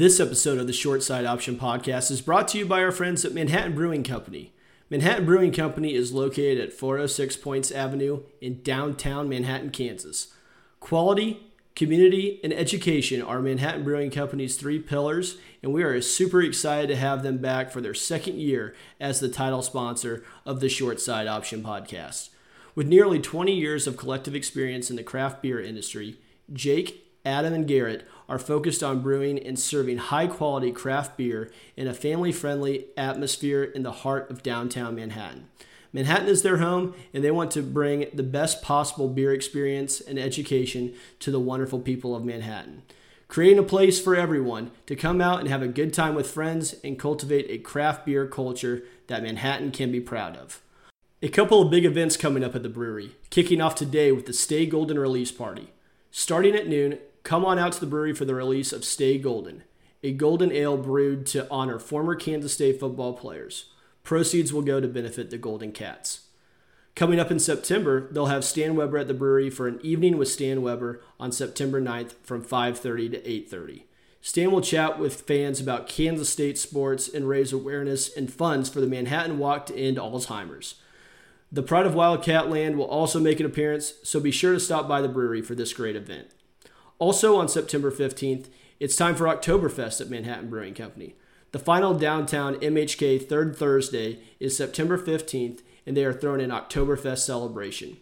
This episode of the Short Side Option podcast is brought to you by our friends at Manhattan Brewing Company. Manhattan Brewing Company is located at 406 Points Avenue in downtown Manhattan, Kansas. Quality, community, and education are Manhattan Brewing Company's three pillars, and we are super excited to have them back for their second year as the title sponsor of the Short Side Option podcast. With nearly 20 years of collective experience in the craft beer industry, Jake, Adam, and Garrett are focused on brewing and serving high-quality craft beer in a family-friendly atmosphere in the heart of downtown Manhattan. Manhattan is their home, and they want to bring the best possible beer experience and education to the wonderful people of Manhattan, creating a place for everyone to come out and have a good time with friends and cultivate a craft beer culture that Manhattan can be proud of. A couple of big events coming up at the brewery, kicking off today with the Stay Golden release party. Starting at noon, come on out to the brewery for the release of Stay Golden, a golden ale brewed to honor former Kansas State football players. Proceeds will go to benefit the Golden Cats. Coming up in September, they'll have Stan Weber at the brewery for an evening with Stan Weber on September 9th from 5:30 to 8:30. Stan will chat with fans about Kansas State sports and raise awareness and funds for the Manhattan Walk to End Alzheimer's. The Pride of Wildcat Land will also make an appearance, so be sure to stop by the brewery for this great event. Also on September 15th, it's time for Oktoberfest at Manhattan Brewing Company. The final downtown MHK Third Thursday is September 15th, and they are throwing an Oktoberfest celebration.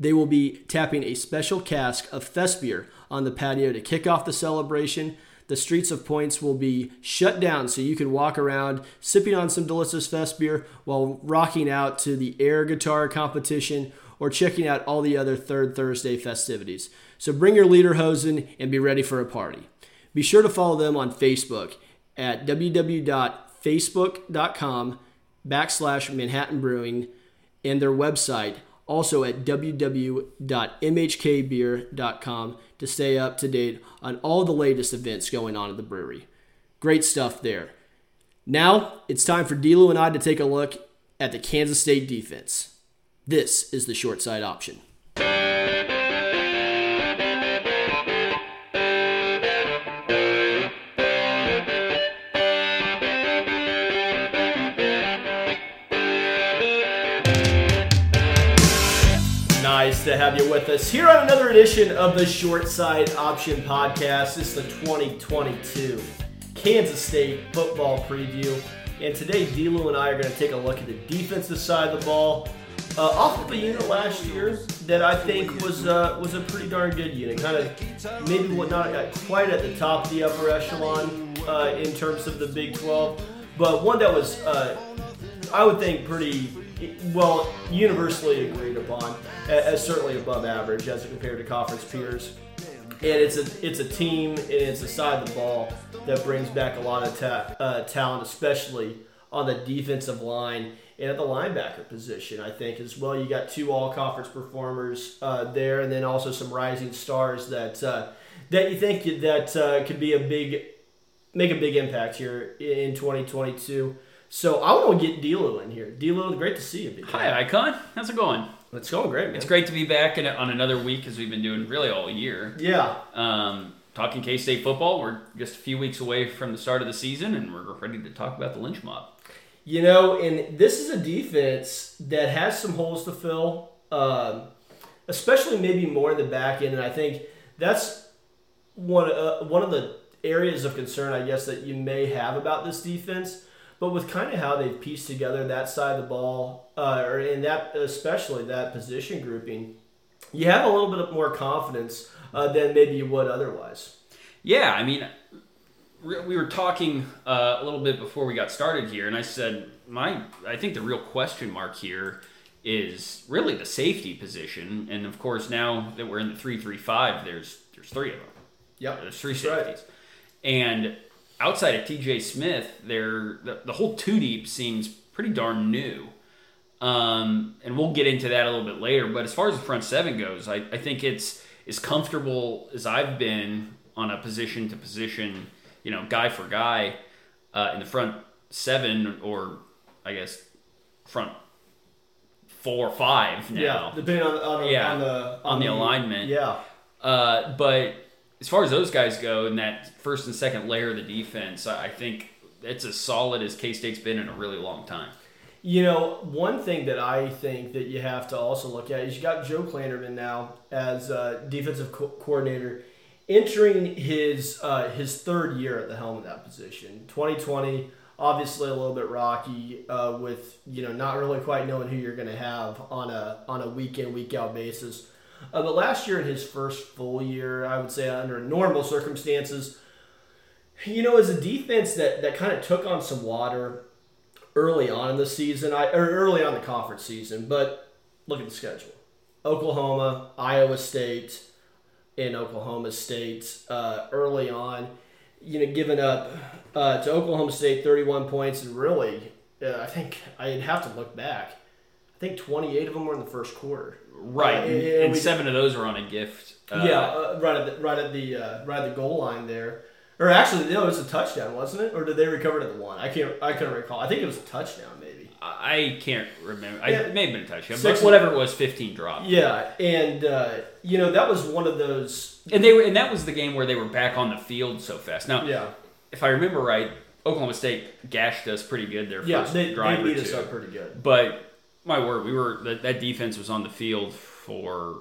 They will be tapping a special cask of fest beer on the patio to kick off the celebration. The streets of Points will be shut down so you can walk around sipping on some delicious fest beer while rocking out to the air guitar competition or checking out all the other Third Thursday festivities. So bring your lederhosen and be ready for a party. Be sure to follow them on Facebook at www.facebook.com/Manhattan Brewing and their website also at www.mhkbeer.com to stay up to date on all the latest events going on at the brewery. Great stuff there. Now it's time for Dlew and I to take a look at the Kansas State defense. This is the Short Side Option. Nice to have you with us here on another edition of the Short Side Option podcast. This is the 2022 Kansas State football preview, and today Dlew and I are going to take a look at the defensive side of the ball. Off of a unit last year that I think was a pretty darn good unit. Kind of maybe not got quite at the top of the upper echelon in terms of the Big 12, but one that was I would think pretty well universally agreed upon as certainly above average as compared to conference peers. And it's a team and it's a side of the ball that brings back a lot of talent, especially on the defensive line and at the linebacker position, I think, as well. You got two all-conference performers there, and then also some rising stars that you think that could be make a big impact here in 2022. So I want to get Dlew in here. Dlew, great to see you. Hi, Icon. How's it going? It's going great, man. It's great to be back on another week, as we've been doing really all year. Yeah. Talking K-State football. We're just a few weeks away from the start of the season, and we're ready to talk about the lynch mob. You know, and this is a defense that has some holes to fill, especially maybe more in the back end. And I think that's one of the areas of concern, I guess, that you may have about this defense. But with kind of how they've pieced together that side of the ball, or in that, especially that position grouping, you have a little bit of more confidence than maybe you would otherwise. Yeah, I mean, we were talking a little bit before we got started here, and I said, I think the real question mark here is really the safety position. And, of course, now that we're in the 3-3-5, there's three of them. Yep. There's three safeties. Right. And outside of TJ Smith, the whole two-deep seems pretty darn new. And we'll get into that a little bit later. But as far as the front seven goes, I think it's as comfortable as I've been on a position-to-position, you know, guy for guy in the front seven, or I guess front 4 or 5 now. Yeah, depending on the alignment. Yeah. But as far as those guys go in that first and second layer of the defense, I think it's as solid as K-State's been in a really long time. You know, one thing that I think that you have to also look at is you got Joe Klanderman now as defensive coordinator, entering his third year at the helm of that position. 2020, obviously a little bit rocky with, you know, not really quite knowing who you're going to have on a week in, week out basis. But last year, in his first full year, I would say under normal circumstances, you know, as a defense that kind of took on some water early on in the season, or early on the conference season, but look at the schedule. Oklahoma, Iowa State, and Oklahoma State early on, you know, giving up to Oklahoma State 31 points, and really, I think I'd have to look back. I think 28 of them were in the first quarter. Right, and 7 of those were on a gift. Right at the goal line there. Or actually, no, it was a touchdown, wasn't it? Or did they recover to the one? I couldn't recall. I think it was a touchdown, maybe. I can't remember. Yeah. It may have been a touchdown, but whatever it was, 15 dropped. Yeah, and you know, that was one of those. And that was the game where they were back on the field so fast. Now, yeah, if I remember right, Oklahoma State gashed us pretty good there. Yeah, they beat us up pretty good. But my word, that defense was on the field for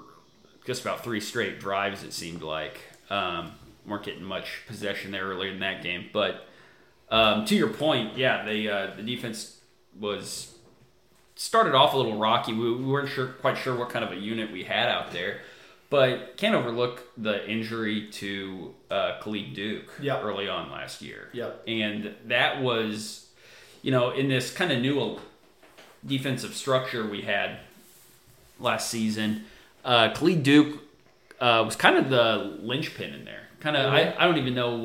just about 3 straight drives. It seemed like. Weren't getting much possession there earlier in that game. But to your point, yeah, the defense started off a little rocky. We weren't quite sure what kind of a unit we had out there. But can't overlook the injury to Khalid Duke early on last year. Yep. And that was, you know, in this kind of new defensive structure we had last season, Khalid Duke was kind of the linchpin in there. Kind of, I don't even know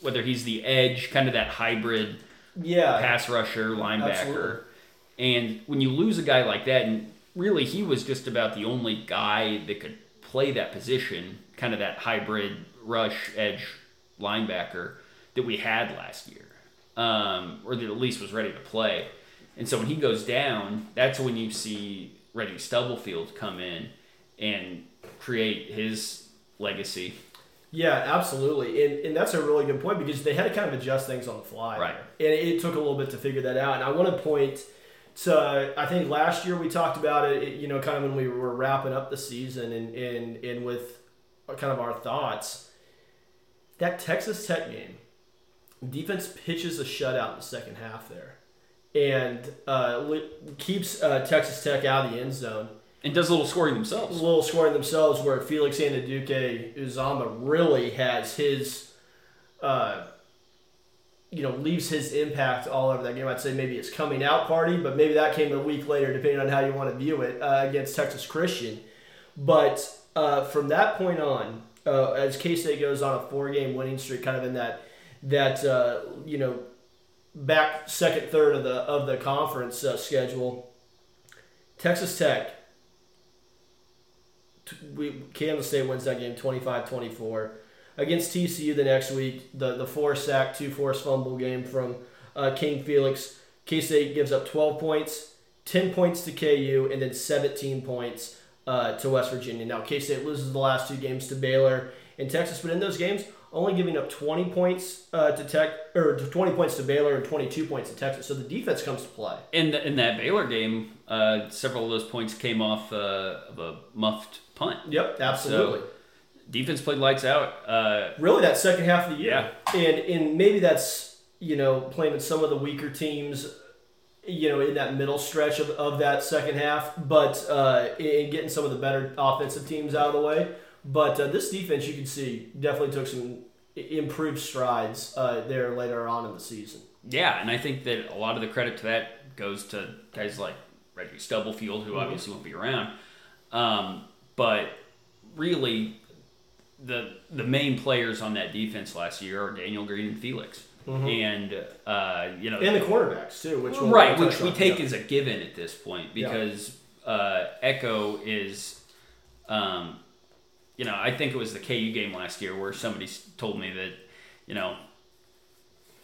whether he's the edge, kind of that hybrid pass rusher, linebacker. Absolutely. And when you lose a guy like that, and really he was just about the only guy that could play that position, kind of that hybrid rush edge linebacker that we had last year, or that at least was ready to play. And so when he goes down, that's when you see Reggie Stubblefield come in and create his legacy. Yeah, absolutely. And that's a really good point because they had to kind of adjust things on the fly. Right. And it took a little bit to figure that out. And I want to point to, I think last year we talked about it, you know, kind of when we were wrapping up the season and with kind of our thoughts. That Texas Tech game, defense pitches a shutout in the second half there and keeps Texas Tech out of the end zone. And does a little scoring themselves. Where Felix Anudike-Uzomah really has his, you know, leaves his impact all over that game. I'd say maybe it's coming out party, but maybe that came a week later, depending on how you want to view it, against Texas Christian. But from that point on, as K-State goes on a 4-game winning streak, kind of in that you know, back second, third of the conference schedule, Texas Tech. Kansas State wins that game 25-24. Against TCU the next week, the 4-sack, 2-forced fumble game from King Felix. K-State gives up 12 points, 10 points to KU, and then 17 points to West Virginia. Now, K-State loses the last 2 games to Baylor and Texas, but in those games, only giving up 20 points to Tech, or 20 points to Baylor and 22 points to Texas. So the defense comes to play. In that Baylor game, several of those points came off of a muffed punt. Yep, absolutely. So defense played lights out. Really, that second half of the year. Yeah. And maybe that's, you know, playing with some of the weaker teams, you know, in that middle stretch of that second half, but in getting some of the better offensive teams out of the way. But this defense, you can see, definitely took some improved strides there later on in the season. Yeah, and I think that a lot of the credit to that goes to guys like Reggie Stubblefield, who obviously won't be around. But really, the main players on that defense last year are Daniel Green and Felix. Mm-hmm. And, you know. And the quarterbacks, too. Which we take as a given at this point because Ekow is. You know, I think it was the KU game last year where somebody told me that, you know,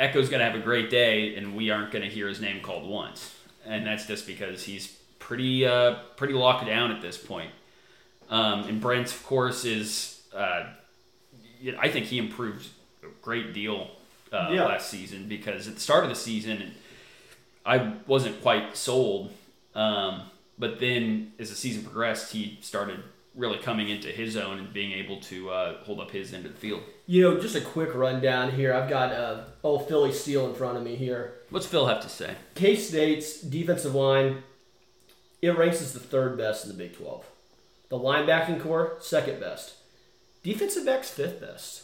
Ekow's going to have a great day and we aren't going to hear his name called once. And that's just because he's pretty locked down at this point. And Brents, of course, is, I think he improved a great deal last season, because at the start of the season, I wasn't quite sold. But then as the season progressed, he started really coming into his own and being able to hold up his end of the field. You know, just a quick rundown here. I've got old Philly Steele in front of me here. What's Phil have to say? K-State's defensive line, it ranks as the third best in the Big 12. The linebacking corps, second best. Defensive backs, fifth best.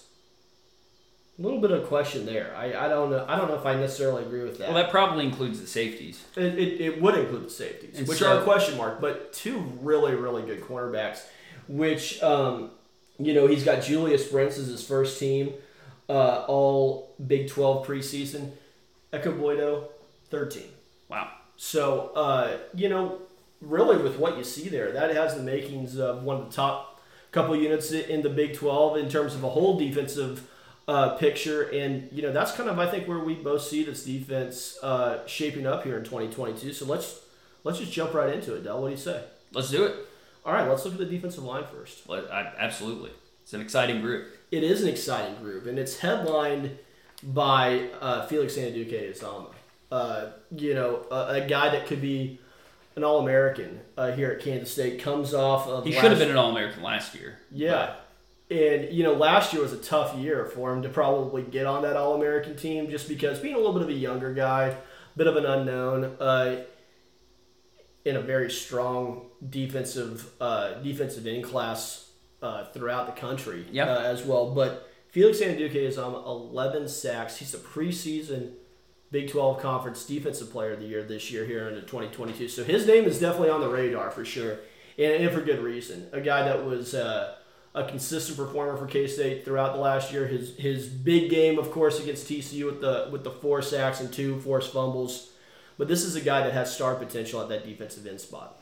A little bit of a question there. I don't know if I necessarily agree with that. Well, that probably includes the safeties. It would include the safeties, and which are a question mark, but two really, really good cornerbacks, which, he's got Julius Brents as his first team, all Big 12 preseason. Ekow Boye-Doe, 13. Wow. So, really with what you see there, that has the makings of one of the top couple units in the Big 12 in terms of a whole defensive picture, and that's kind of I think where we both see this defense shaping up here in 2022. So let's just jump right into it, Del. What do you say? Let's do it. All right, let's look at the defensive line first. Absolutely, it's an exciting group. It is an exciting group, and it's headlined by Felix Anudike-Uzomah. A guy that could be an All-American here at Kansas State. Comes off of should have been an All-American last year. Yeah. But. And, last year was a tough year for him to probably get on that All-American team, just because being a little bit of a younger guy, bit of an unknown, in a very strong defensive end class throughout the country as well. But Felix Anudike-Uzomah, 11 sacks. He's the preseason Big 12 Conference Defensive Player of the Year this year here into 2022. So his name is definitely on the radar for sure, and for good reason. A guy that was a consistent performer for K-State throughout the last year. His big game, of course, against TCU with the 4 sacks and 2 forced fumbles. But this is a guy that has star potential at that defensive end spot.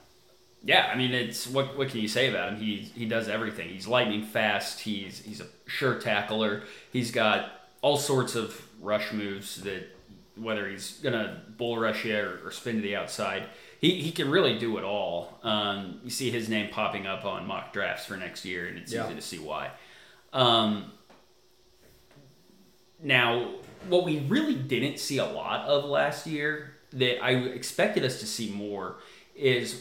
Yeah, I mean, it's what can you say about him? He does everything. He's lightning fast. He's a sure tackler. He's got all sorts of rush moves that, whether he's going to bull rush you or spin to the outside, he can really do it all. You see his name popping up on mock drafts for next year, and it's easy to see why. Now, what we really didn't see a lot of last year that I expected us to see more is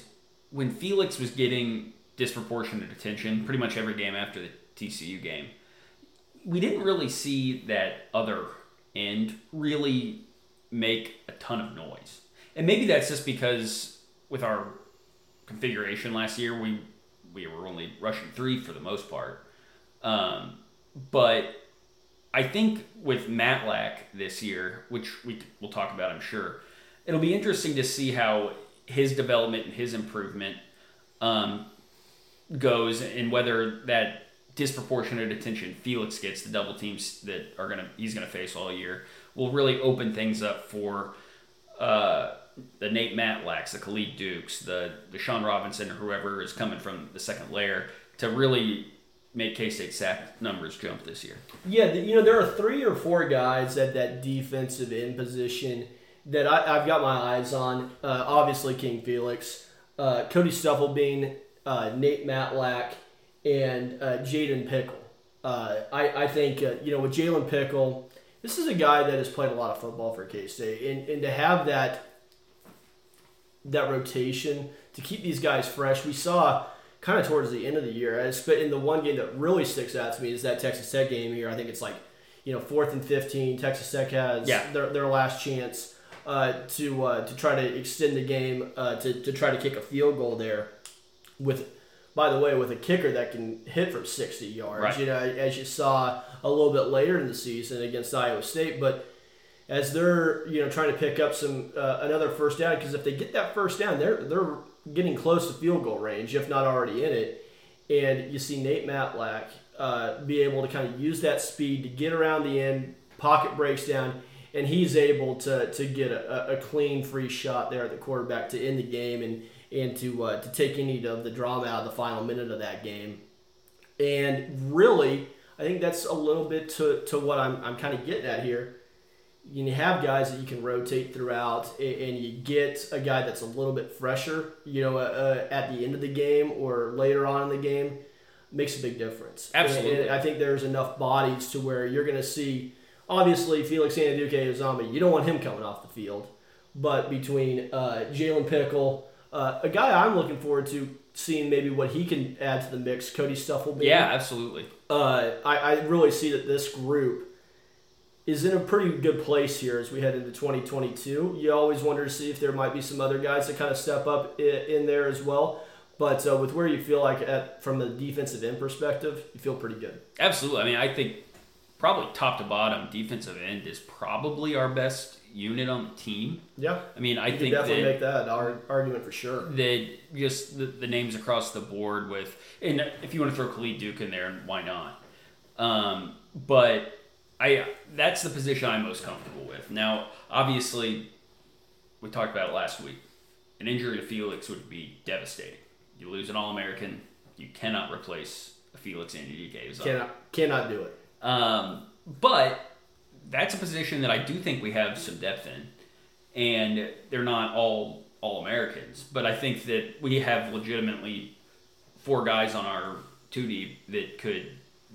when Felix was getting disproportionate attention pretty much every game after the TCU game, we didn't really see that other end really make a ton of noise. And maybe that's just because with our configuration last year, we were only rushing 3 for the most part. But I think with Matlack this year, which we'll talk about, I'm sure, it'll be interesting to see how his development and his improvement goes, and whether that disproportionate attention Felix gets, the double teams that are he's going to face all year, will really open things up for the Nate Matlacks, the Khalid Dukes, the Sean Robinson, or whoever is coming from the second layer to really make K-State sack numbers jump this year. Yeah, there are 3 or 4 guys at that defensive end position that I've got my eyes on. Obviously, King Felix, Cody Stufflebean, Nate Matlack, and Jaden Pickle. I think, with Jalen Pickle, this is a guy that has played a lot of football for K-State, and to have that rotation to keep these guys fresh. We saw kind of towards the end of the year, but in the one game that really sticks out to me is that Texas Tech game here. I think it's 4th and 15. Texas Tech has their last chance to try to extend the game to try to kick a field goal there. By the way, with a kicker that can hit from 60 yards, right. As you saw a little bit later in the season against Iowa State. But as they're trying to pick up some another first down, because if they get that first down, they're getting close to field goal range, if not already in it. And you see Nate Matlack be able to kind of use that speed to get around the end, pocket breaks down, and he's able to get a clean free shot there at the quarterback to end the game and to take any of the drama out of the final minute of that game. And really, I think that's a little bit to what I'm kind of getting at here. You have guys that you can rotate throughout, and you get a guy that's a little bit fresher, at the end of the game or later on in the game makes a big difference. Absolutely. And I think there's enough bodies to where you're going to see, obviously, Felix Anudike-Uzomah, you don't want him coming off the field. But between Jaden Pickle, a guy I'm looking forward to seeing maybe what he can add to the mix, Cody Stufflebean. Yeah, absolutely. I really see that this group is in a pretty good place here as we head into 2022. You always wonder to see if there might be some other guys that kind of step up in there as well. But with where you feel like at from a defensive end perspective, you feel pretty good. Absolutely. I mean, I think probably top to bottom defensive end is probably our best unit on the team. Yeah. I mean, I think definitely that, make that our argument for sure. That just the names across the board with, and if you want to throw Khalid Duke in there, why not? But that's the position I'm most comfortable with. Now, obviously, we talked about it last week. An injury to Felix would be devastating. You lose an All-American, you cannot replace a Felix Anudike-Uzomah. Cannot do it. But that's a position that I do think we have some depth in, and they're not all Americans. But I think that we have legitimately four guys on our 2D that could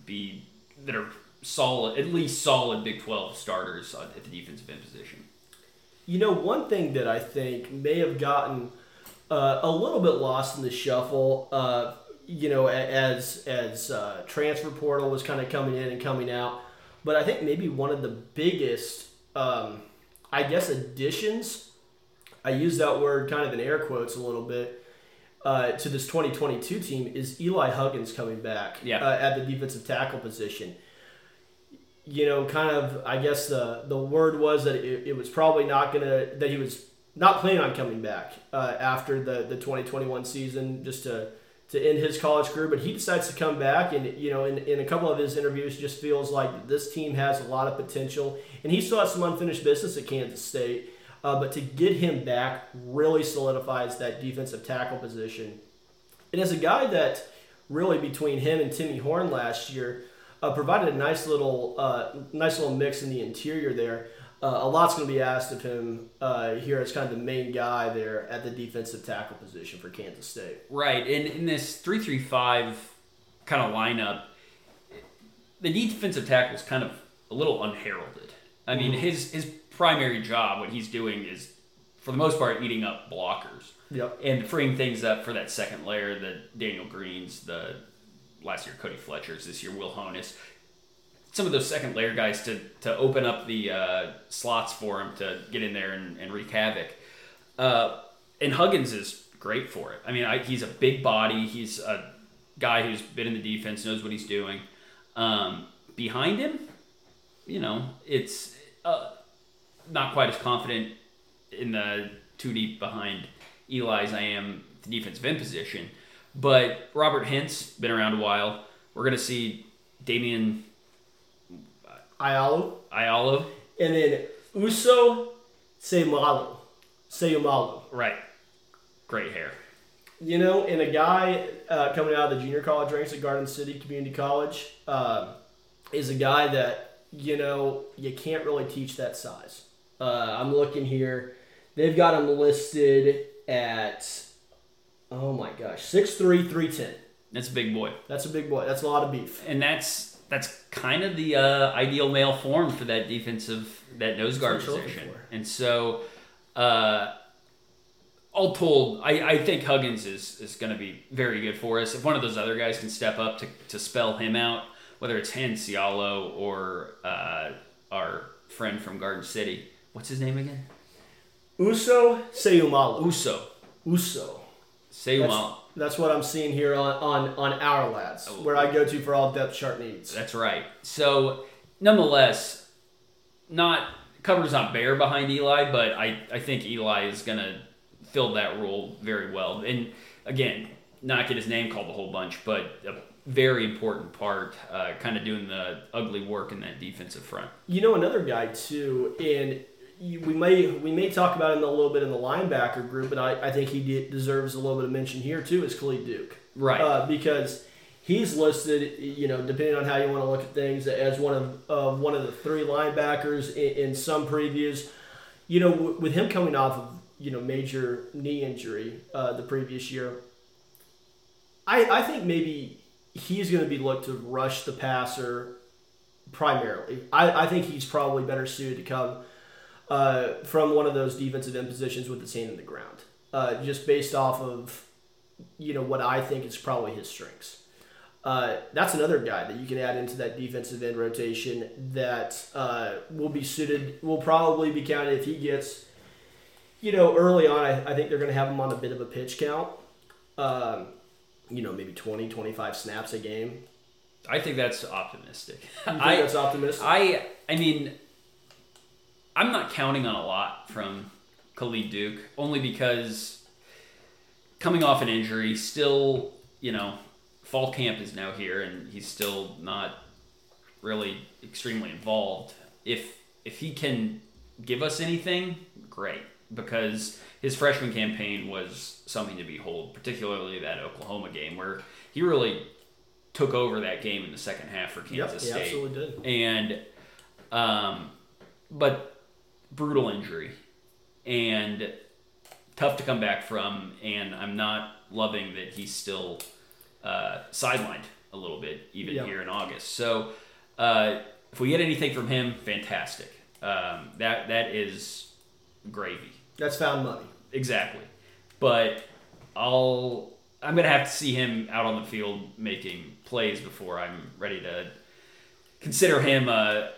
be that are solid, at least solid Big 12 starters at the defensive end position. You know, one thing that I think may have gotten a little bit lost in the shuffle, as transfer portal was kind of coming in and coming out. But I think maybe one of the biggest, additions, I use that word kind of in air quotes a little bit, to this 2022 team is Eli Huggins coming back at the defensive tackle position. You know, kind of, I guess the word was that it was probably not going to, that he was not planning on coming back after the 2021 season just to end his college career, but he decides to come back, and you know, in a couple of his interviews, just feels like this team has a lot of potential, and he still has some unfinished business at Kansas State, but to get him back really solidifies that defensive tackle position. And as a guy that really between him and Timmy Horn last year provided a nice little mix in the interior there, a lot's going to be asked of him here as kind of the main guy there at the defensive tackle position for Kansas State. Right, and in this 3-3-5 kind of lineup, the defensive tackle is kind of a little unheralded. I mean, his primary job, what he's doing is, for the most part, eating up blockers. Yep. And freeing things up for that second layer, the Daniel Greens, the last year Cody Fletchers, this year Will Honas. Some of those second layer guys to open up the slots for him to get in there and wreak havoc. And Huggins is great for it. I mean, he's a big body. He's a guy who's been in the defense, knows what he's doing. Behind him, you know, it's not quite as confident in the 2D behind Eli as I am the defensive end position. But Robert Hentz, been around a while. We're going to see Damian Ayalu. And then Uso Seumalo. Right. Great hair. You know, and a guy coming out of the junior college ranks at Garden City Community College is a guy that, you know, you can't really teach that size. I'm looking here. They've got him listed at, 6'3", 310. That's a big boy. That's a lot of beef. And that's kind of the ideal male form for that nose guard position. And so, all told, I think Huggins is going to be very good for us. If one of those other guys can step up to spell him out, whether it's him, Cialo, or our friend from Garden City. What's his name again? Uso Seumalo. Uso Seumalo. That's what I'm seeing here on our lads, where I go to for all depth chart needs. That's right. So, nonetheless, cover's not bare behind Eli, but I think Eli is going to fill that role very well. And, again, not get his name called a whole bunch, but a very important part, kind of doing the ugly work in that defensive front. You know, another guy, too, and we may talk about him a little bit in the linebacker group, but I think he deserves a little bit of mention here too, is Khalid Duke. Right. Because he's listed, you know, depending on how you want to look at things, as one of the three linebackers in some previews. You know, with him coming off of, you know, major knee injury the previous year, I think maybe he's going to be looked to rush the passer primarily. I think he's probably better suited to come from one of those defensive end positions with his hand in the ground, just based off of, you know, what I think is probably his strengths. That's another guy that you can add into that defensive end rotation that will be suited, will probably be counted if he gets, you know, early on. I think they're going to have him on a bit of a pitch count, you know, maybe 20, 25 snaps a game. I think that's optimistic. You think that's optimistic? I mean, I'm not counting on a lot from Khalid Duke, only because coming off an injury, still, you know, fall camp is now here, and he's still not really extremely involved. If he can give us anything, great, because his freshman campaign was something to behold, particularly that Oklahoma game where he really took over that game in the second half for Kansas State. He absolutely did. And, but brutal injury and tough to come back from, and I'm not loving that he's still sidelined a little bit even here in August. So if we get anything from him, fantastic. That is gravy. That's found money. Exactly. But I'm going to have to see him out on the field making plays before I'm ready to consider him a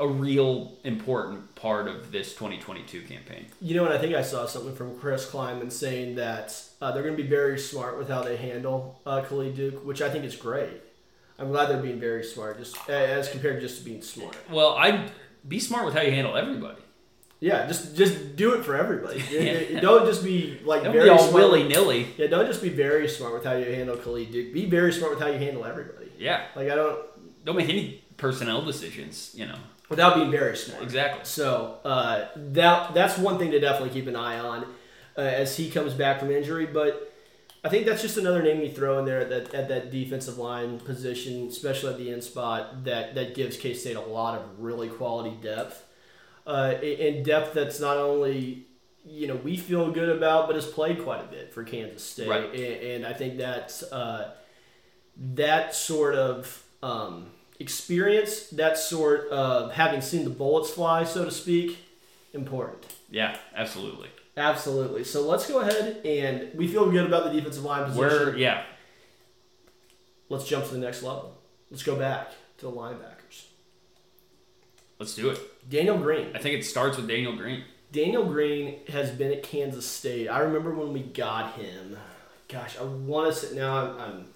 real important part of this 2022 campaign. You know, and I think I saw something from Chris Klieman saying that they're going to be very smart with how they handle Khalid Duke, which I think is great. I'm glad they're being very smart, just as compared just to being smart. Well, I'd be smart with how you handle everybody. Yeah, just do it for everybody. Yeah. Don't just be like very all smart. Willy nilly. Yeah, don't just be very smart with how you handle Khalid Duke. Be very smart with how you handle everybody. Yeah, like don't make any personnel decisions, you know, without being very smart. Exactly. So that's one thing to definitely keep an eye on as he comes back from injury. But I think that's just another name you throw in there at that defensive line position, especially at the end spot, that gives K-State a lot of really quality depth. And depth that's not only, you know, we feel good about, but has played quite a bit for Kansas State. Right. And I think that's that sort of experience, that sort of having seen the bullets fly, so to speak, important. Yeah, absolutely. Absolutely. So let's go ahead, and we feel good about the defensive line position. Let's jump to the next level. Let's go back to the linebackers. Let's do it. Daniel Green. I think it starts with Daniel Green. Daniel Green has been at Kansas State. I remember when we got him. Gosh, I want to say now I'm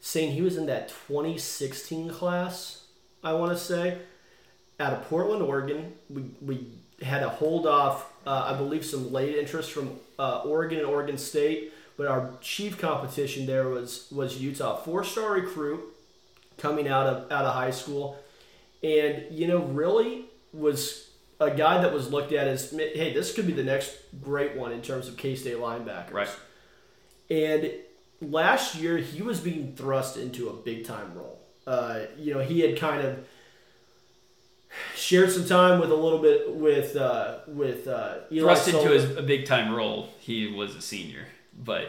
saying he was in that 2016 class, I want to say, out of Portland, Oregon. We had to hold off, I believe, some late interest from Oregon and Oregon State, but our chief competition there was Utah. Four-star recruit coming out of high school. And, you know, really was a guy that was looked at as, hey, this could be the next great one in terms of K-State linebackers. Right. And last year, he was being thrust into a big-time role. You know, he had kind of shared some time with a little bit with Eli. Thrust into a big-time role. He was a senior, but...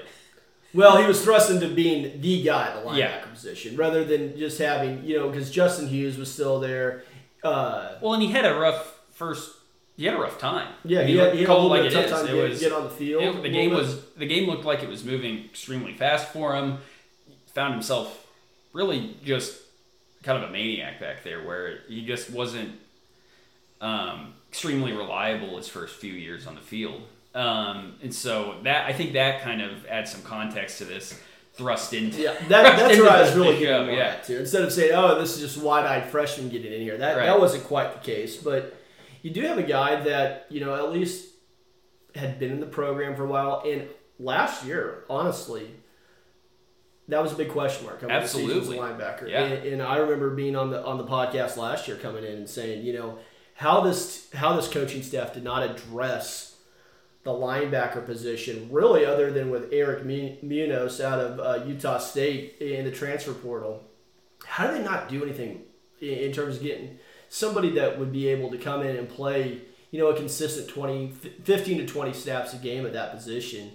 Well, he was thrust into being the guy at the linebacker position, rather than just having, you know, because Justin Hughes was still there. And he had a rough time. Yeah, he had a little bit of a tough time to get on the field. The game looked like it was moving extremely fast for him. Found himself really just kind of a maniac back there, where he just wasn't extremely reliable his first few years on the field. And so that, I think that kind of adds some context to this thrust into. Yeah, that's where I was really getting to. Instead of saying, oh, this is just wide-eyed freshman getting in here. That wasn't quite the case. But you do have a guy that, you know, at least had been in the program for a while. And last year, honestly, that was a big question mark. Absolutely. Linebacker. Yeah. And I remember being on the podcast last year coming in and saying, you know, how this coaching staff did not address the linebacker position, really, other than with Eric Munoz out of Utah State in the transfer portal. How do they not do anything in terms of getting somebody that would be able to come in and play, you know, a consistent 15 to 20 snaps a game at that position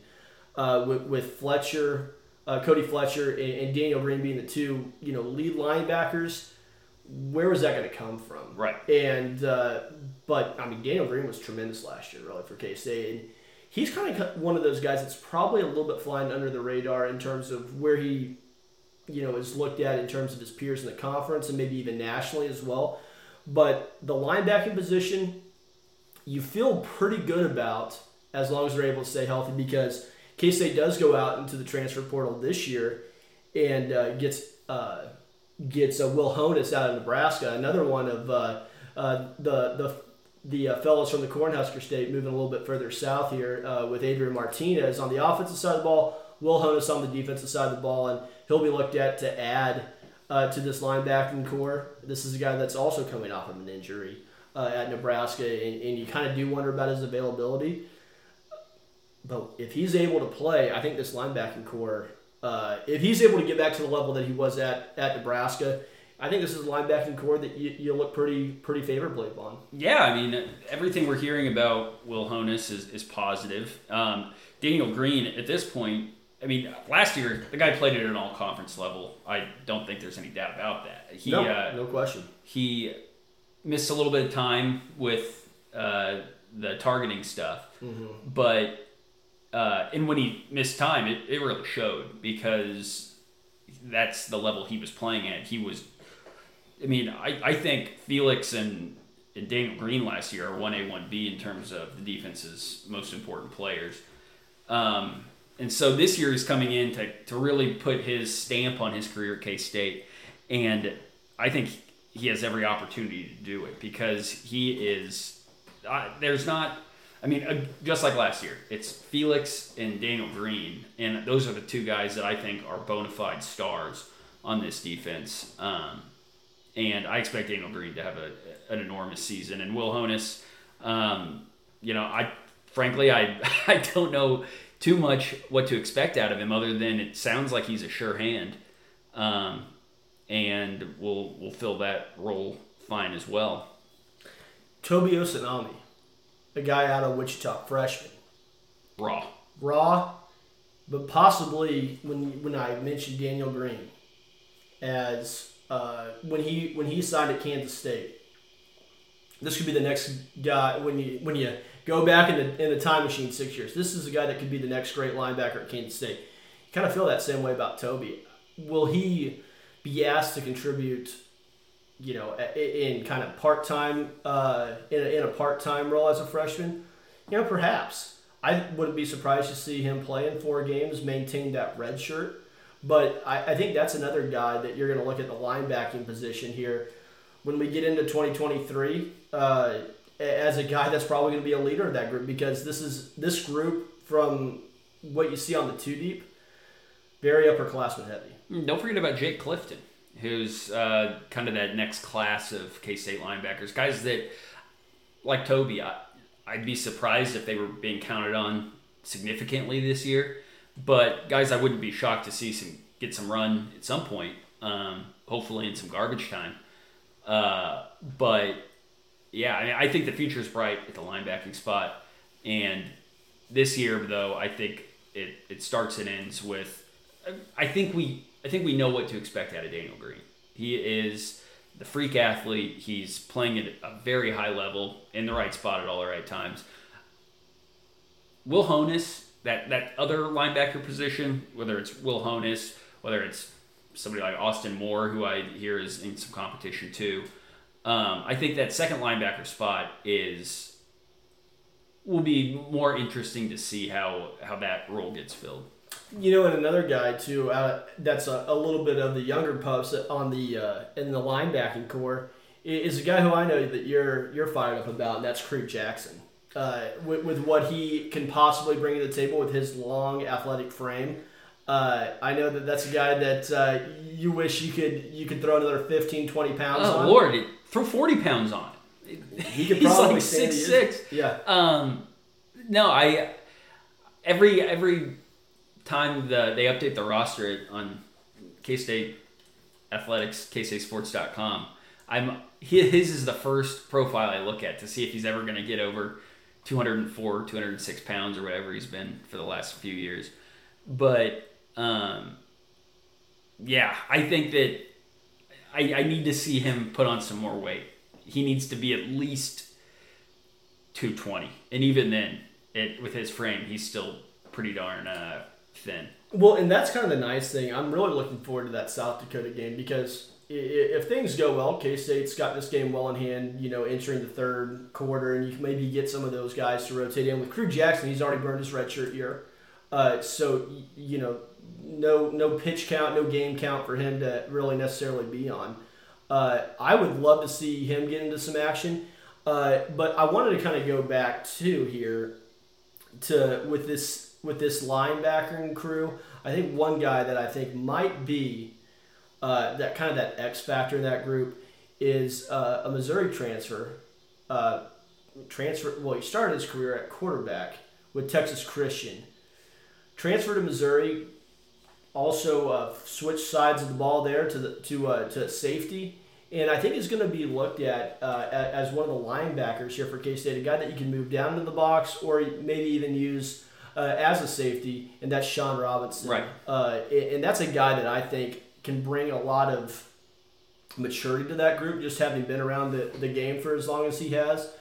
with Fletcher, Cody Fletcher and Daniel Green being the two, you know, lead linebackers, where was that going to come from? Right. And but I mean, Daniel Green was tremendous last year, really, for K-State. And he's kind of one of those guys that's probably a little bit flying under the radar in terms of where he, you know, is looked at in terms of his peers in the conference and maybe even nationally as well. But the linebacking position, you feel pretty good about as long as they're able to stay healthy, because K-State does go out into the transfer portal this year and gets Will Honas out of Nebraska, another one of the fellows from the Cornhusker State, moving a little bit further south here with Adrian Martinez on the offensive side of the ball, Will Honas on the defensive side of the ball, and he'll be looked at to add to this linebacking core. This is a guy that's also coming off of an injury at Nebraska, and you kind of do wonder about his availability. But if he's able to play, I think this linebacking core, if he's able to get back to the level that he was at Nebraska, I think this is a linebacking core that you look pretty favorably upon. Yeah, I mean, everything we're hearing about Will Honas is positive. Daniel Green, at this point, I mean, last year, the guy played at an all-conference level. I don't think there's any doubt about that. No question. He missed a little bit of time with the targeting stuff, mm-hmm. but... and when he missed time, it really showed, because that's the level he was playing at. He was, I mean, I think Felix and Daniel Green last year are 1A, 1B in terms of the defense's most important players. And so this year he's coming in to really put his stamp on his career at K-State. And I think he has every opportunity to do it, because he is, there's not... I mean, just like last year, it's Felix and Daniel Green, and those are the two guys that I think are bona fide stars on this defense. And I expect Daniel Green to have an enormous season. And Will Honas, you know, I frankly don't know too much what to expect out of him, other than it sounds like he's a sure hand, and we'll fill that role fine as well. Toby Osunami, a guy out of Wichita, freshman. Raw, but possibly when I mentioned Daniel Green, as when he signed at Kansas State, this could be the next guy. When you go back in the time machine 6 years, this is a guy that could be the next great linebacker at Kansas State. You kind of feel that same way about Toby. Will he be asked to contribute, you know, in kind of part-time, in a part-time role as a freshman? You know, perhaps. I wouldn't be surprised to see him play in 4 games, maintain that red shirt. But I think that's another guy that you're going to look at the linebacking position here when we get into 2023 as a guy that's probably going to be a leader of that group, because this group, from what you see on the 2-deep, very upperclassman heavy. Don't forget about Jake Clifton, who's kind of that next class of K-State linebackers. Guys that, like Toby, I'd be surprised if they were being counted on significantly this year. But guys I wouldn't be shocked to see get some run at some point, hopefully in some garbage time. But, yeah, I mean, I think the future's bright at the linebacking spot. And this year, though, I think it starts and ends with – I think we know what to expect out of Daniel Green. He is the freak athlete. He's playing at a very high level, in the right spot at all the right times. Will Honas, that other linebacker position, whether it's Will Honas, whether it's somebody like Austin Moore, who I hear is in some competition too, I think that second linebacker spot will be more interesting to see how that role gets filled. You know, and another guy, too, that's a little bit of the younger pups on the in the linebacking core, is a guy who I know that you're fired up about, and that's Creed Jackson. With what he can possibly bring to the table with his long, athletic frame, I know that's a guy that you wish you could throw another 15, 20 pounds on. Oh, Lord, throw 40 pounds on. He could probably stand. He's like 6'6". Yeah. No, every time they update the roster on K-State Athletics, kstatesports.com, his is the first profile I look at to see if he's ever going to get over 204, 206 pounds or whatever he's been for the last few years. But Yeah, I think that I need to see him put on some more weight. He needs to be at least 220. And even then, with his frame, he's still pretty darn thin. Well, and that's kind of the nice thing. I'm really looking forward to that South Dakota game because if things go well, K-State's got this game well in hand, you know, entering the third quarter, and you can maybe get some of those guys to rotate in. With Creed Jackson, he's already burned his redshirt year. So, you know, no pitch count, no game count for him to really necessarily be on. I would love to see him get into some action. But I wanted to kind of go back to here to with this linebacking crew. I think one guy that I think might be that kind of that X factor in that group is a Missouri transfer. Well, he started his career at quarterback with Texas Christian. Transferred to Missouri, also switched sides of the ball there to safety. And I think he's going to be looked at as one of the linebackers here for K-State, a guy that you can move down into the box or maybe even use as a safety, and that's Sean Robinson. Right. And that's a guy that I think can bring a lot of maturity to that group, just having been around the game for as long as he has,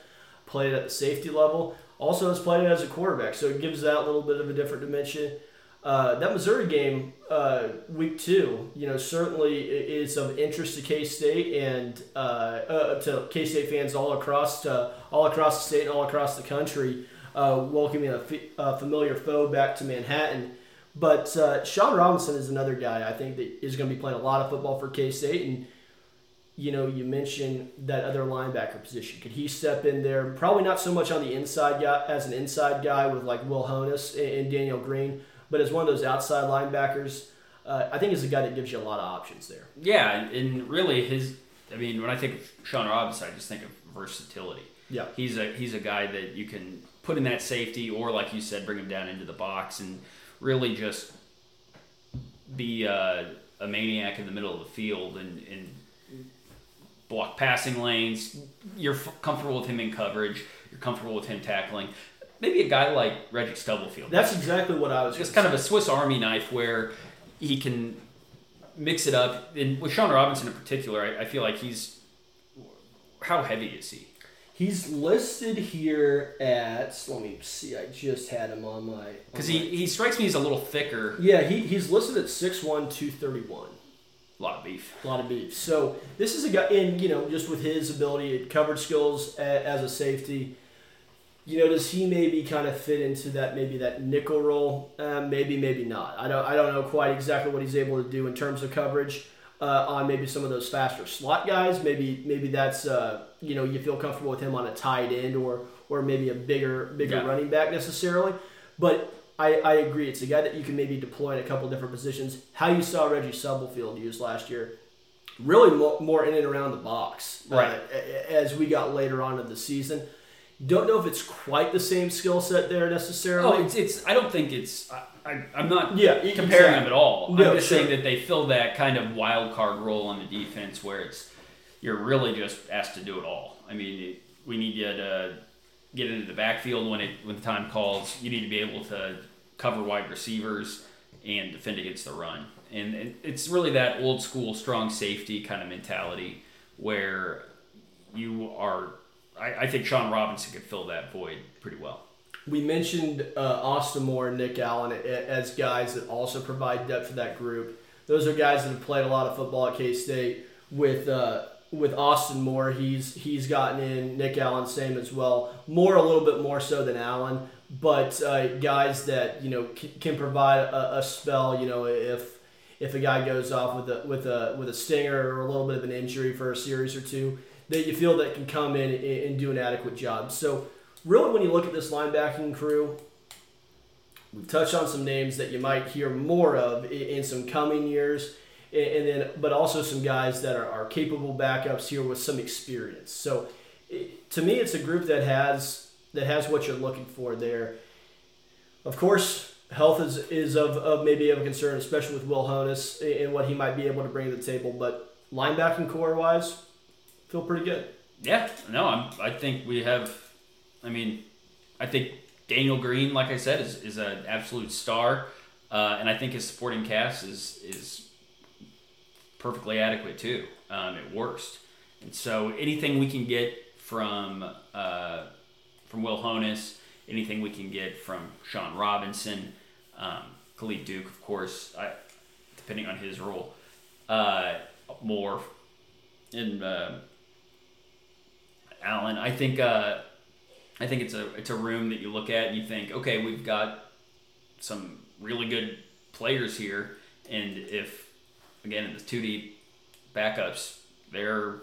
played at the safety level, also has played as a quarterback. So it gives that a little bit of a different dimension. That Missouri game, week two, you know, certainly is of interest to K-State and to K-State fans all across the state and all across the country, welcoming a familiar foe back to Manhattan. But Sean Robinson is another guy I think that is going to be playing a lot of football for K-State. And, you know, you mentioned that other linebacker position. Could he step in there? Probably not so much on the inside guy as an inside guy with like Will Honas and Daniel Green, but as one of those outside linebackers, I think he's a guy that gives you a lot of options there. Yeah, and really when I think of Sean Robinson, I just think of versatility. Yeah. He's a guy that you can put in that safety or, like you said, bring him down into the box and really just be a maniac in the middle of the field and block passing lanes. You're comfortable with him in coverage. You're comfortable with him tackling. Maybe a guy like Reggie Stubblefield. That's exactly what I was going to say. It's kind of a Swiss Army knife where he can mix it up. And with Sean Robinson in particular, I feel like he's... How heavy is he? He's listed here at... Let me see. I just had him on my... Because he strikes me as a little thicker. Yeah, he's listed at 6'1", 231. A lot of beef. So this is a guy... And, you know, just with his ability and coverage skills as a safety... You know, does he maybe kind of fit into that nickel role? Maybe not. I don't know quite exactly what he's able to do in terms of coverage on maybe some of those faster slot guys. Maybe that's you know, you feel comfortable with him on a tight end or maybe a bigger running back necessarily. But I agree, it's a guy that you can maybe deploy in a couple different positions. How you saw Reggie Stubblefield used last year, really more in and around the box, right? As we got later on in the season. Don't know if it's quite the same skill set there necessarily. Oh, it's. I don't think it's. I'm not comparing them at all. No, I'm just saying that they fill that kind of wild card role on the defense where you're really just asked to do it all. I mean, we need you to get into the backfield when the time calls. You need to be able to cover wide receivers and defend against the run. And it's really that old school strong safety kind of mentality where you are. I think Sean Robinson could fill that void pretty well. We mentioned Austin Moore and Nick Allen as guys that also provide depth for that group. Those are guys that have played a lot of football at K-State. With Austin Moore, he's gotten in. Nick Allen, same as well. Moore a little bit more so than Allen, but guys that, you know, can provide a spell. You know, if a guy goes off with a stinger or a little bit of an injury for a series or two, that you feel that can come in and do an adequate job. So really when you look at this linebacking crew, we've touched on some names that you might hear more of in some coming years, but also some guys that are capable backups here with some experience. So to me, it's a group that has what you're looking for there. Of course, health is of maybe of a concern, especially with Will Honas and what he might be able to bring to the table. But linebacking core-wise, feel pretty good. Yeah. No, I think we have... I think Daniel Green, like I said, is an absolute star. And I think his supporting cast is perfectly adequate too, at worst. And so anything we can get from Will Honas, anything we can get from Sean Robinson, Khalid Duke, of course, depending on his role, Moore, and Allen. I think it's a room that you look at and you think, okay, we've got some really good players here, and if again in the two deep backups, they're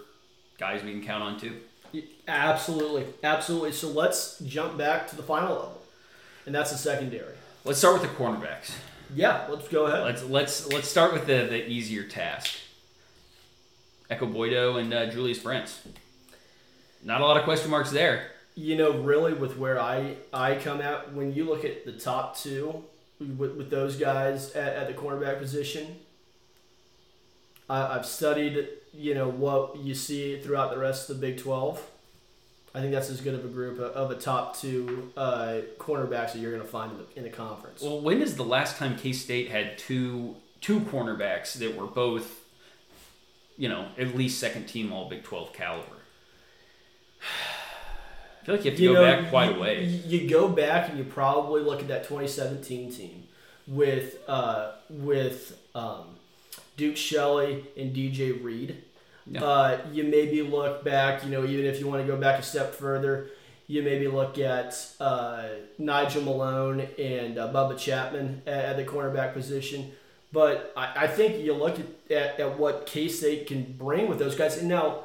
guys we can count on too. Absolutely, absolutely. So let's jump back to the final level, and that's the secondary. Let's start with the cornerbacks. Yeah, let's go ahead. Let's start with the easier task. Ekow Boye-Doe and Julius Brents. Not a lot of question marks there. You know, really, with where I come out, when you look at the top two with those guys at the cornerback position, I've studied, you know, what you see throughout the rest of the Big 12. I think that's as good of a group of a top two cornerbacks that you're going to find in the conference. Well, when is the last time K-State had two cornerbacks that were both, you know, at least second team all Big 12 caliber? I feel like you have to back quite a ways. You go back and you probably look at that 2017 team with Duke Shelley and DJ Reed. Yeah. You maybe look back, you know, even if you want to go back a step further, you maybe look at Nigel Malone and Bubba Chapman at the cornerback position. But I think you look at what K-State can bring with those guys. And now,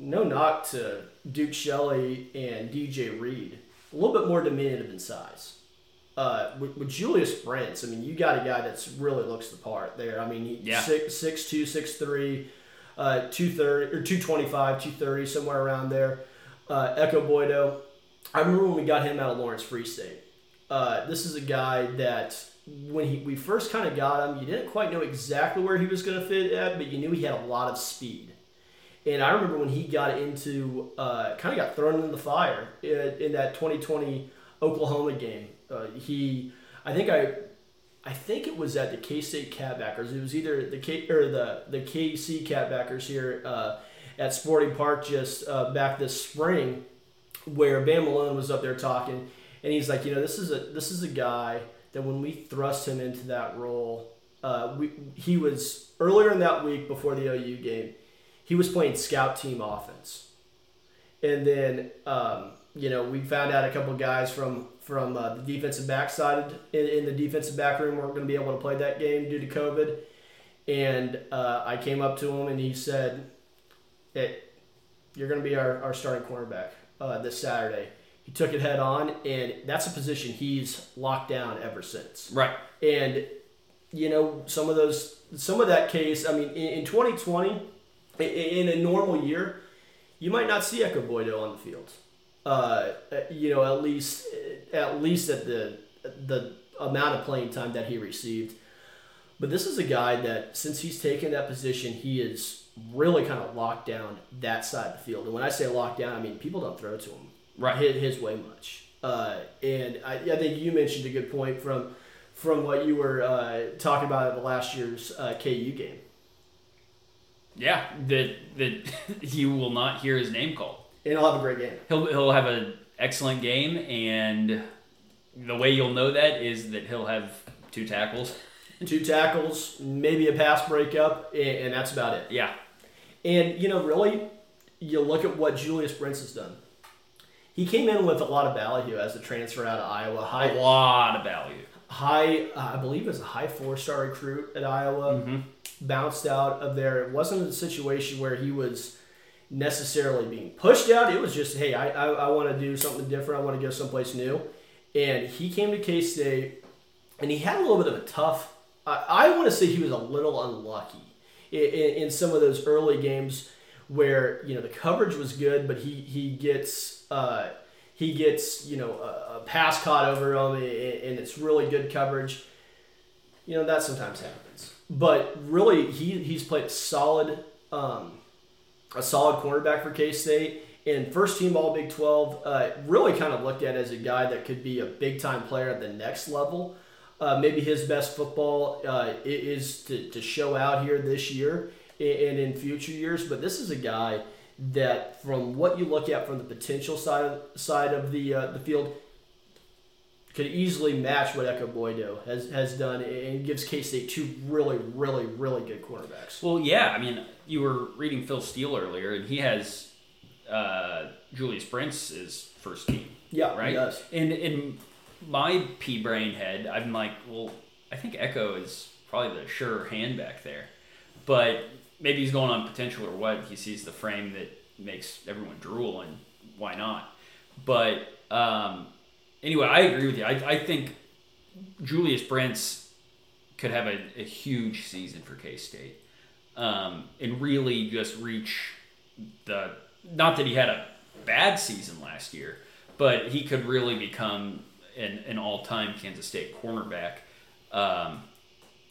no knock to Duke Shelley and DJ Reed. A little bit more diminutive in size. With Julius Brents, I mean, you got a guy that's really looks the part there. I mean, yeah. 6'2", 6'3", 230 or 225, 230, somewhere around there. Ekow Boye-Doe. I remember when we got him out of Lawrence Free State. This is a guy that when we first kind of got him, you didn't quite know exactly where he was going to fit at, but you knew he had a lot of speed. And I remember when he got into kind of got thrown into the fire in that 2020 Oklahoma game. I think it was at the K-State Catbackers. It was either the KC Catbackers here at Sporting Park just back this spring, where Van Malone was up there talking, and he's like, you know, this is a guy that when we thrust him into that role, he was earlier in that week before the OU game, he was playing scout team offense, and then you know, we found out a couple of guys from the defensive back side in the defensive back room weren't going to be able to play that game due to COVID. And I came up to him and he said, hey, you're going to be our starting cornerback this Saturday. He took it head on, and that's a position he's locked down ever since. Right. And, you know, some of that case, I mean, in 2020, in a normal year, you might not see Ekow Boye-Doe on the field. You know, at least at the amount of playing time that he received. But this is a guy that, since he's taken that position, he is really kind of locked down that side of the field. And when I say locked down, I mean people don't throw to him right his way much. And I think you mentioned a good point from what you were talking about at the last year's KU game. Yeah, that you will not hear his name called. And he'll have a great game. He'll have an excellent game, and the way you'll know that is that he'll have two tackles, maybe a pass breakup, and that's about it. Yeah. And, you know, really, you look at what Julius Brents has done. He came in with a lot of value as a transfer out of Iowa. A lot of value. I believe it was a high four-star recruit at Iowa. Mm-hmm. Bounced out of there. It wasn't a situation where he was necessarily being pushed out. It was just, hey, I want to do something different. I want to go someplace new. And he came to K-State, and he had a little bit of a tough – I want to say he was a little unlucky in some of those early games where, you know, the coverage was good, but he gets you know, a pass caught over him, and it's really good coverage. You know, that sometimes happens. But really, he's played a solid solid cornerback for K-State, and first-team All-Big 12, really kind of looked at as a guy that could be a big-time player at the next level. maybe his best football is to show out here this year and in future years. But this is a guy that, from what you look at from the potential side of the field, could easily match what Ekow Boye-Doe has done, and gives K-State two really, really, really good quarterbacks. Well, yeah, I mean, you were reading Phil Steele earlier, and he has Julius Brents is first team. Yeah, right? He does. And in my pea-brain head, I'm like, well, I think Ekow is probably the sure hand back there. But maybe he's going on potential or what. He sees the frame that makes everyone drool, and why not? But anyway, I agree with you. I think Julius Brents could have a huge season for K-State and really just reach the... Not that he had a bad season last year, but he could really become an all-time Kansas State cornerback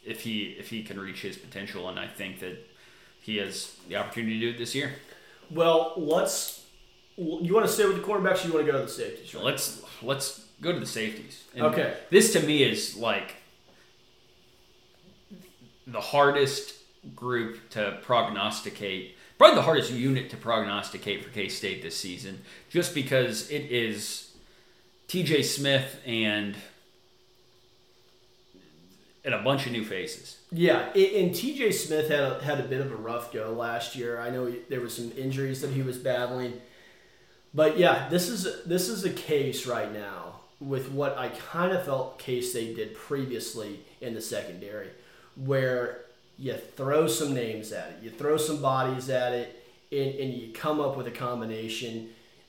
if he can reach his potential, and I think that he has the opportunity to do it this year. Well, you want to stay with the cornerbacks, or you want to go to the safeties? Right? Let's go to the safeties. And okay. This to me is like the hardest group to prognosticate. Probably the hardest unit to prognosticate for K-State this season, just because it is TJ Smith and a bunch of new faces. Yeah, and TJ Smith had a bit of a rough go last year. I know there were some injuries that he was battling. But yeah, this is a case right now with what I kind of felt K-State did previously in the secondary, where you throw some names at it, you throw some bodies at it, and you come up with a combination.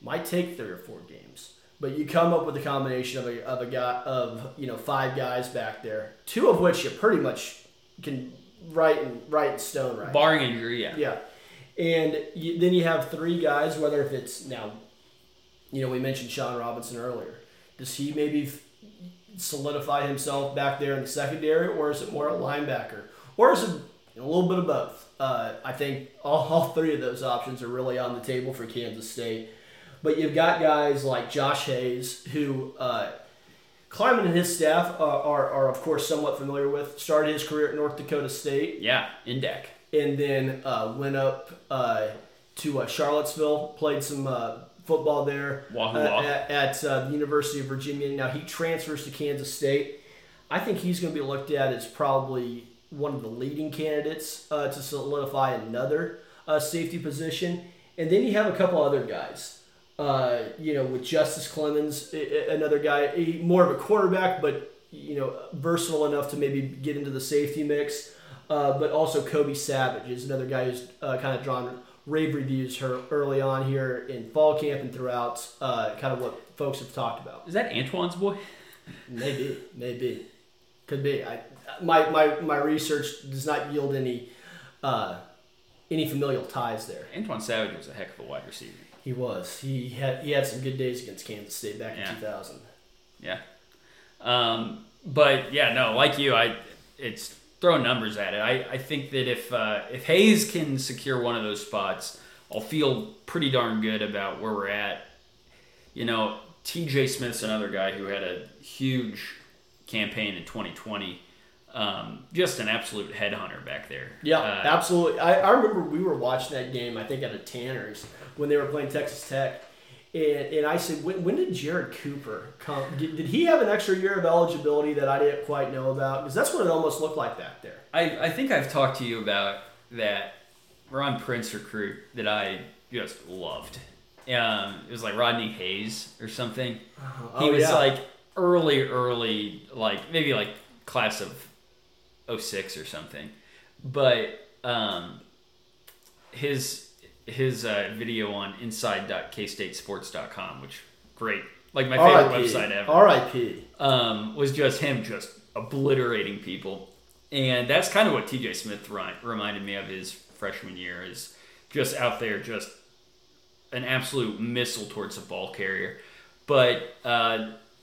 It might take 3 or 4 games, but you come up with a combination of a guy of 5 guys back there, 2 of which you pretty much can write in stone, right? Barring injury, yeah. Yeah. And then you have 3 guys, whether if it's now, we mentioned Sean Robinson earlier. Does he maybe solidify himself back there in the secondary, or is it more a linebacker? Or is it a little bit of both? I think all 3 of those options are really on the table for Kansas State. But you've got guys like Josh Hayes, who Klieman and his staff are of course, somewhat familiar with. Started his career at North Dakota State. Yeah, in DEC. And then went up to Charlottesville, played some football there at the University of Virginia. Now he transfers to Kansas State. I think he's going to be looked at as probably one of the leading candidates to solidify another safety position. And then you have a couple other guys. With Justice Clemens, another guy, more of a quarterback, but versatile enough to maybe get into the safety mix. But also Kobe Savage is another guy who's kind of drawn rave reviews early on here in fall camp and throughout kind of what folks have talked about. Is that Antoine's boy? Maybe. Could be. My research does not yield any familial ties there. Antoine Savage was a heck of a wide receiver. He was. He had some good days against Kansas State back in 2000. Yeah. But, yeah, no, like you, it's... Throw numbers at it. I think that if Hayes can secure one of those spots, I'll feel pretty darn good about where we're at. TJ Smith's another guy who had a huge campaign in 2020. Just an absolute headhunter back there. Yeah, absolutely. I remember we were watching that game, I think, at a Tanner's when they were playing Texas Tech. And I said, when did Jared Cooper come? Did he have an extra year of eligibility that I didn't quite know about? Because that's what it almost looked like back there. I think I've talked to you about that Ron Prince recruit that I just loved. It was like Rodney Hayes or something. He was like early, like maybe like class of 06 or something. But his video on inside.kstatesports.com, which great, like my favorite website ever. R.I.P. Was just him just obliterating people. And that's kind of what TJ Smith reminded me of his freshman year, is just out there, just an absolute missile towards the ball carrier. But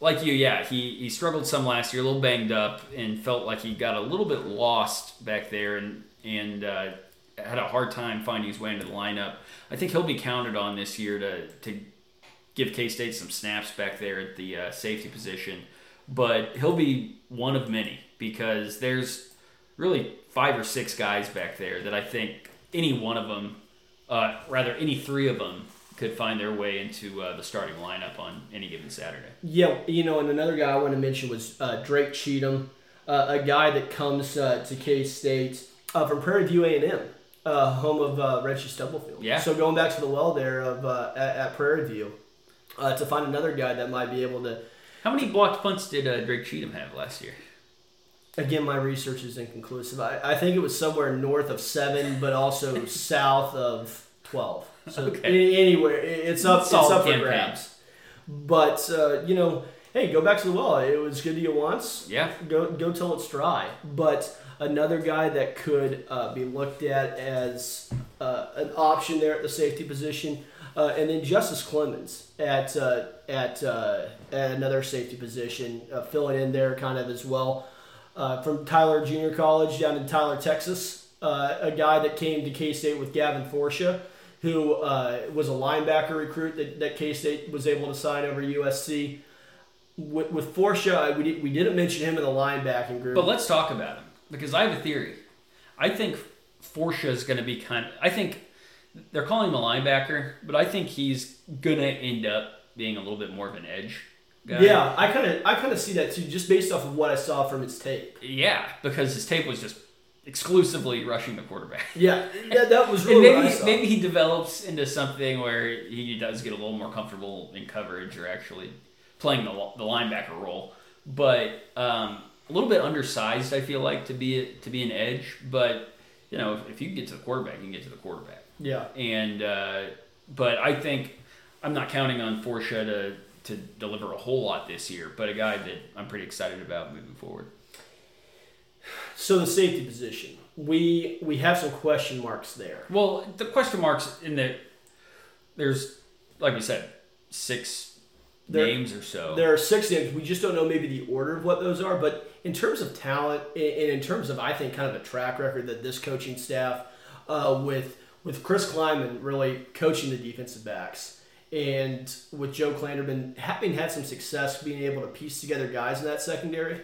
like you, yeah, he struggled some last year, a little banged up, and felt like he got a little bit lost back there and had a hard time finding his way into the lineup. I think he'll be counted on this year to give K-State some snaps back there at the safety position. but he'll be one of many because there's really 5 or 6 guys back there that I think any one of them, any 3 of them, could find their way into the starting lineup on any given Saturday. Yeah, and another guy I want to mention was Drake Cheatham, a guy that comes to K-State from Prairie View A&M, home of Reggie Stubblefield. Yeah. So going back to the well there at Prairie View to find another guy that might be able to. How many blocked punts did Drake Cheatham have last year? Again, my research is inconclusive. I think it was somewhere north of 7, but also south of 12. So anywhere, it's up for grabs. But hey, go back to the well. It was good to you once. Yeah. Go till it's dry. But another guy that could be looked at as an option there at the safety position, and then Justice Clemens at another safety position, filling in there kind of as well from Tyler Junior College down in Tyler, Texas. A guy that came to K-State with Gavin Forsha, who was a linebacker recruit that K-State was able to sign over USC. With Forsha, we didn't mention him in the linebacking group. But let's talk about him, because I have a theory. I think Forsha is going to be I think they're calling him a linebacker, but I think he's going to end up being a little bit more of an edge guy. Yeah, I kind of see that too, just based off of what I saw from his tape. Yeah, because his tape was just exclusively rushing the quarterback. Yeah, that was really and maybe he develops into something where he does get a little more comfortable in coverage or actually playing the linebacker role. But a little bit undersized, I feel like, to be an edge. But if you can get to the quarterback, you can get to the quarterback. Yeah. And but I think I'm not counting on Forsha to deliver a whole lot this year. But a guy that I'm pretty excited about moving forward. So the safety position, we have some question marks there. Well, the question marks in that there's, like we said, 6 names or so. There are 6 names. We just don't know maybe the order of what those are. But in terms of talent and in terms of, I think, kind of a track record that this coaching staff with Chris Klieman really coaching the defensive backs and with Joe Klanderman having had some success being able to piece together guys in that secondary,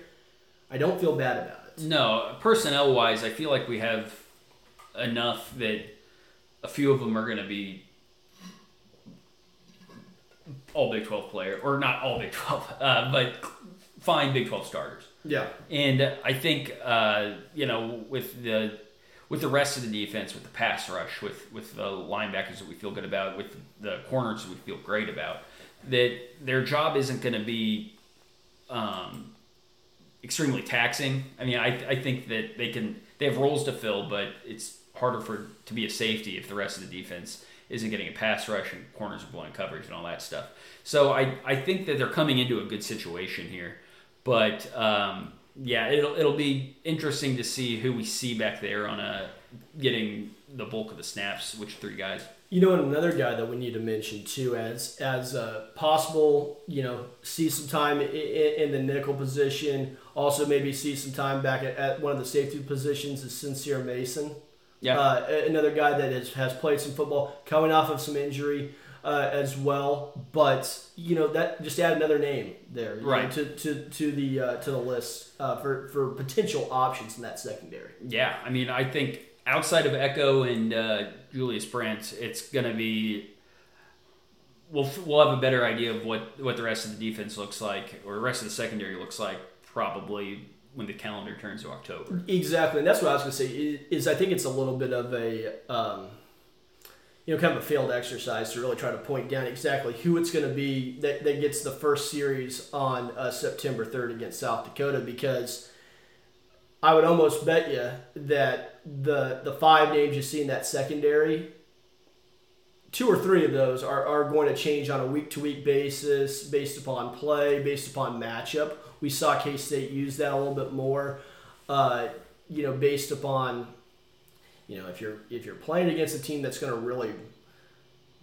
I don't feel bad about it. No, personnel-wise, I feel like we have enough that a few of them are going to be all Big 12 player, or not all Big 12, but fine Big 12 starters. Yeah, and I think with the rest of the defense, with the pass rush, with the linebackers that we feel good about, with the corners that we feel great about, that their job isn't going to be extremely taxing. I mean, I think that they have roles to fill, but it's harder to be a safety if the rest of the defense isn't getting a pass rush and corners are blowing coverage and all that stuff. So I think that they're coming into a good situation here. But it'll be interesting to see who we see back there on getting the bulk of the snaps, which 3 guys. And another guy that we need to mention too, as a possible, see some time in the nickel position. Also, maybe see some time back at one of the safety positions is Sincere Mason. Yeah, another guy that has played some football, coming off of some injury as well. But that just add another name there, right? To the list for potential options in that secondary. Yeah, I mean, I think outside of Ekow and Julius Brents, it's going to be we'll have a better idea of what the rest of the defense looks like or the rest of the secondary looks like probably when the calendar turns to October. Exactly, and that's what I was going to say is I think it's a little bit of a kind of a failed exercise to really try to point down exactly who it's going to be that gets the first series on September 3rd against South Dakota, because I would almost bet you that the 5 names you see in that secondary, 2 or 3 of those are going to change on a week-to-week basis, based upon play, based upon matchup. We saw K-State use that a little bit more, based upon, if you're playing against a team that's going to really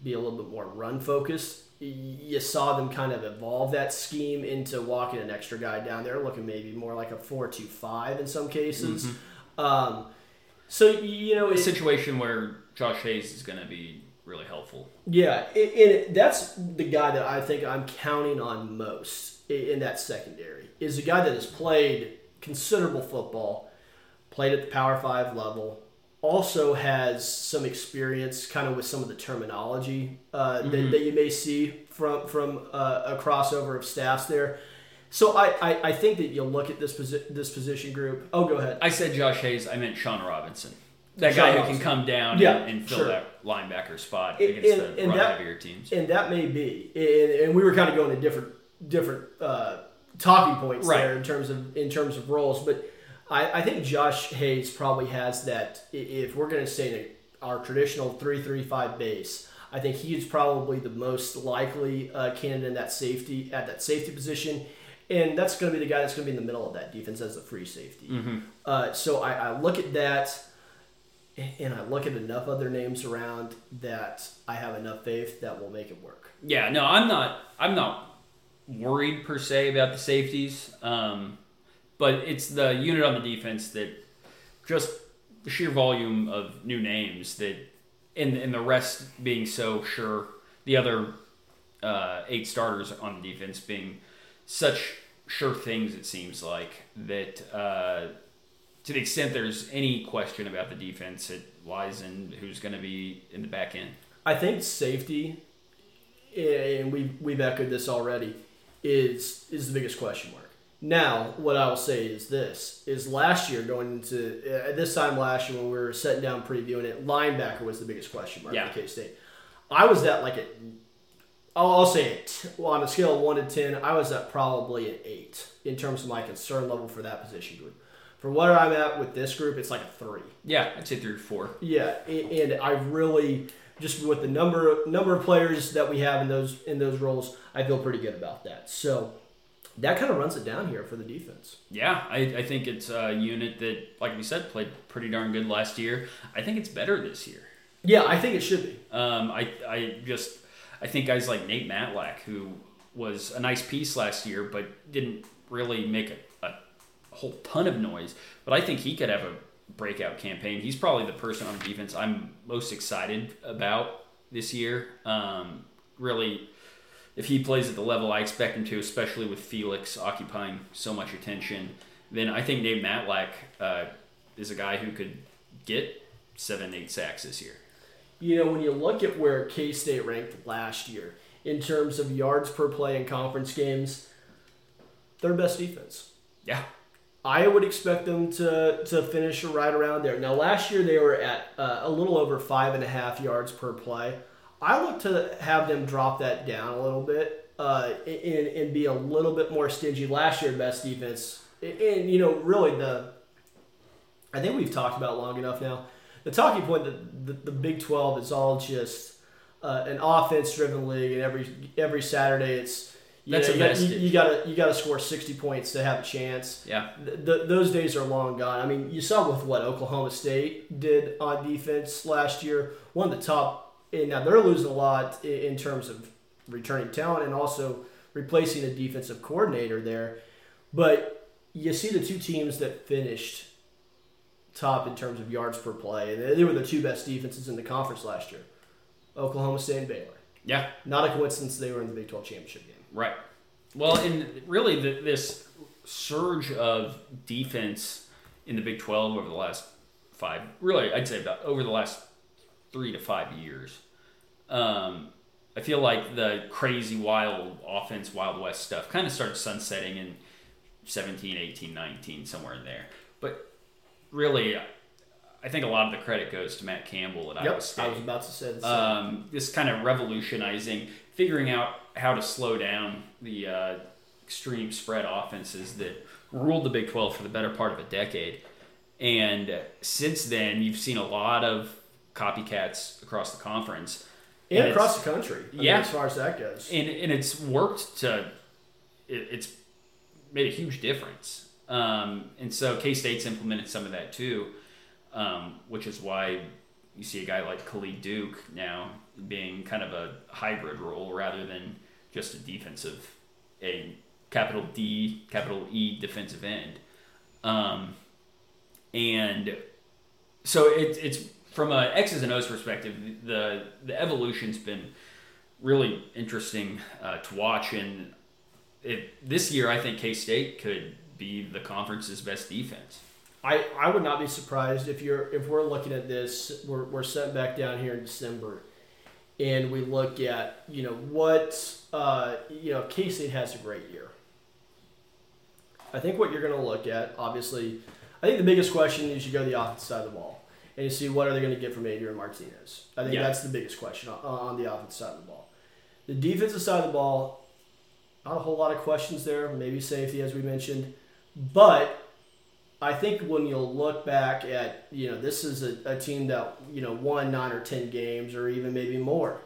be a little bit more run-focused, you saw them kind of evolve that scheme into walking an extra guy down there, looking maybe more like a 4-2-5 in some cases. Mm-hmm. So it's a situation where Josh Hayes is going to be really helpful. Yeah, and that's the guy that I think I'm counting on most in that secondary, is a guy that has played considerable football, played at the Power 5 level, also has some experience kind of with some of the terminology that you may see from a crossover of staffs there. So I think that you'll look at this position group. Oh, go ahead. I said Josh Hayes. I meant Sean Robinson. That guy who can come down and fill that linebacker spot against the run-heavier teams. And that may be. And we were kind of going to different talking points there in terms of roles. But I think Josh Hayes probably has that. If we're going to stay in our traditional 3-3-5 base, I think he's probably the most likely candidate in that safety position. And that's going to be the guy that's going to be in the middle of that defense as a free safety. Mm-hmm. So I look at that, and I look at enough other names around that I have enough faith that we'll make it work. Yeah, no, I'm not worried per se about the safeties, but it's the unit on the defense that just the sheer volume of new names that, and the rest being so sure, the other 8 starters on the defense being such sure things, it seems like, that to the extent there's any question about the defense, it lies in who's going to be in the back end. I think safety, and we've echoed this already, is the biggest question mark. Now, what I will say is this, is last year going into, this time last year when we were sitting down previewing it, linebacker was the biggest question mark for K-State. I was at like a... I'll say it. Well, on a scale of 1 to 10, I was at probably an 8 in terms of my concern level for that position group. For what I'm at with this group, it's like a 3. Yeah, I'd say 3 or 4. Yeah, and I really, just with the number of players that we have in those roles, I feel pretty good about that. So that kind of runs it down here for the defense. Yeah, I think it's a unit that, like we said, played pretty darn good last year. I think it's better this year. Yeah, I think it should be. I think guys like Nate Matlack, who was a nice piece last year, but didn't really make a whole ton of noise. But I think he could have a breakout campaign. He's probably the person on the defense I'm most excited about this year. Really, if he plays at the level I expect him to, especially with Felix occupying so much attention, then I think Nate Matlack is a guy who could get 7-8 sacks this year. You know, when you look at where K-State ranked last year in terms of yards per play in conference games, third best defense. Yeah. I would expect them to finish right around there. Now, last year they were at a little over 5.5 yards per play. I look to have them drop that down a little bit and be a little bit more stingy. Last year, best defense. And, you know, really I think we've talked about long enough now. The talking point that the Big 12 is all just an offense-driven league, and every Saturday it's you gotta score 60 points to have a chance. Yeah, those days are long gone. I mean, you saw with what Oklahoma State did on defense last year, one of the top. And now they're losing a lot in terms of returning talent and also replacing a defensive coordinator there. But you see the two teams that finished top in terms of yards per play, and they were the two best defenses in the conference last year, Oklahoma State and Baylor. Yeah. Not a coincidence they were in the Big 12 championship game. Right. Well, and really this surge of defense in the Big 12 over the last 5, really I'd say about over the last 3 to 5 years, I feel like the crazy wild offense, Wild West stuff kind of started sunsetting in 17, 18, 19, somewhere in there. But really, I think a lot of the credit goes to Matt Campbell at Iowa State. I was about to say this. This kind of revolutionizing, figuring out how to slow down the extreme spread offenses that ruled the Big 12 for the better part of a decade. And since then, you've seen a lot of copycats across the conference. And across the country, I mean, as far as that goes. And it's worked it's made a huge difference. And so K-State's implemented some of that too, which is why you see a guy like Khalid Duke now being kind of a hybrid role rather than just a capital D, capital E defensive end. And so it's from an X's and O's perspective, the evolution's been really interesting to watch. And this year, I think K-State could be the conference's best defense. I would not be surprised if we're looking at this, we're sent back down here in December, and we look at K-State has a great year. I think what you're going to look at, obviously, I think the biggest question is you go to the offensive side of the ball and you see what are they going to get from Adrian Martinez. I think that's the biggest question on the offensive side of the ball. The defensive side of the ball, not a whole lot of questions there. Maybe safety, as we mentioned, but I think when you'll look back at, this is a team that, won 9 or 10 games or even maybe more.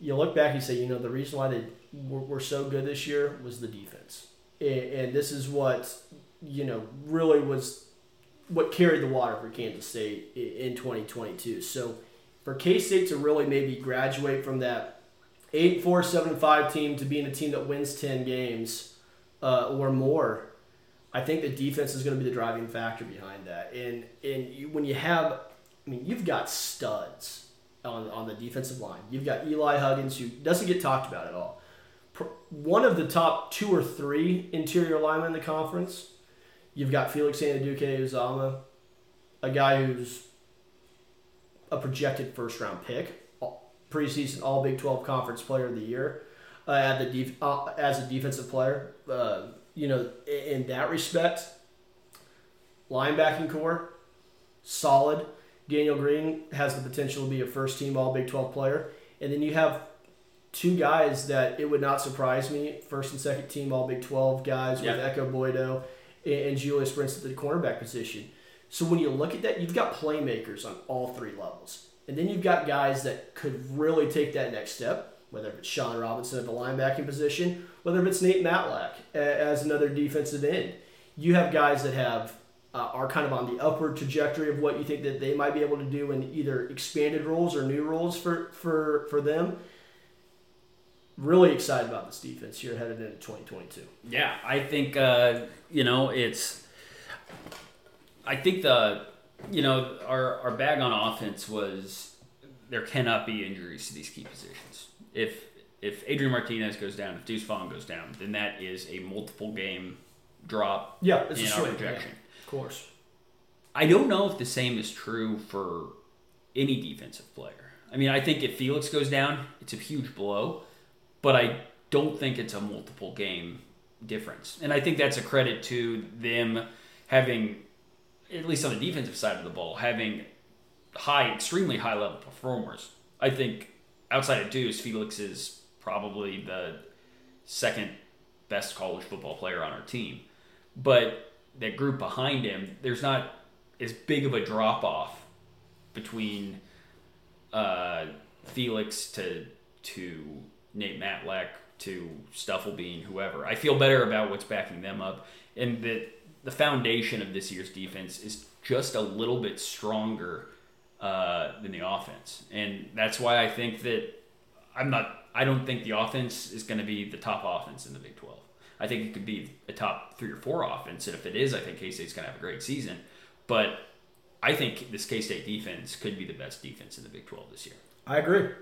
You look back and say, the reason why they were so good this year was the defense. And this is what, really was what carried the water for Kansas State in 2022. So for K-State to really maybe graduate from that 8-4, 7-5 team to being a team that wins 10 games or more, I think the defense is going to be the driving factor behind that. And when you have, you've got studs on the defensive line. You've got Eli Huggins, who doesn't get talked about at all. One of the top 2 or 3 interior linemen in the conference. You've got Felix Anudike-Uzomah, a guy who's a projected first-round pick, preseason All Big 12 Conference Player of the Year, as a defensive player. In that respect, linebacking core, solid. Daniel Green has the potential to be a first-team All-Big 12 player. And then you have 2 guys that it would not surprise me, first- and second-team All-Big 12 guys with Ekow Boye-Doe and Julius Brents at the cornerback position. So when you look at that, you've got playmakers on all 3 levels. And then you've got guys that could really take that next step, whether it's Sean Robinson at the linebacking position, whether it's Nate Matlack as another defensive end. You have guys that are kind of on the upward trajectory of what you think that they might be able to do in either expanded roles or new roles for them. Really excited about this defense here headed into 2022. Yeah, I think, our bag on offense was there cannot be injuries to these key positions. If Adrian Martinez goes down, if Deuce Vaughn goes down, then that is a multiple game drop. Yeah, it's a short projection. Yeah, of course. I don't know if the same is true for any defensive player. I think if Felix goes down, it's a huge blow, but I don't think it's a multiple game difference. And I think that's a credit to them having, at least on the defensive side of the ball, having extremely high level performers. I think outside of Deuce, Felix is probably the second best college football player on our team. But that group behind him, there's not as big of a drop-off between Felix to Nate Matlack to Stufflebean, whoever. I feel better about what's backing them up. And that the foundation of this year's defense is just a little bit stronger than the offense. And that's why I think that I don't think the offense is going to be the top offense in the Big 12. I think it could be a top 3 or 4 offense, and if it is, I think K-State's going to have a great season. But I think this K-State defense could be the best defense in the Big 12 this year. I agree.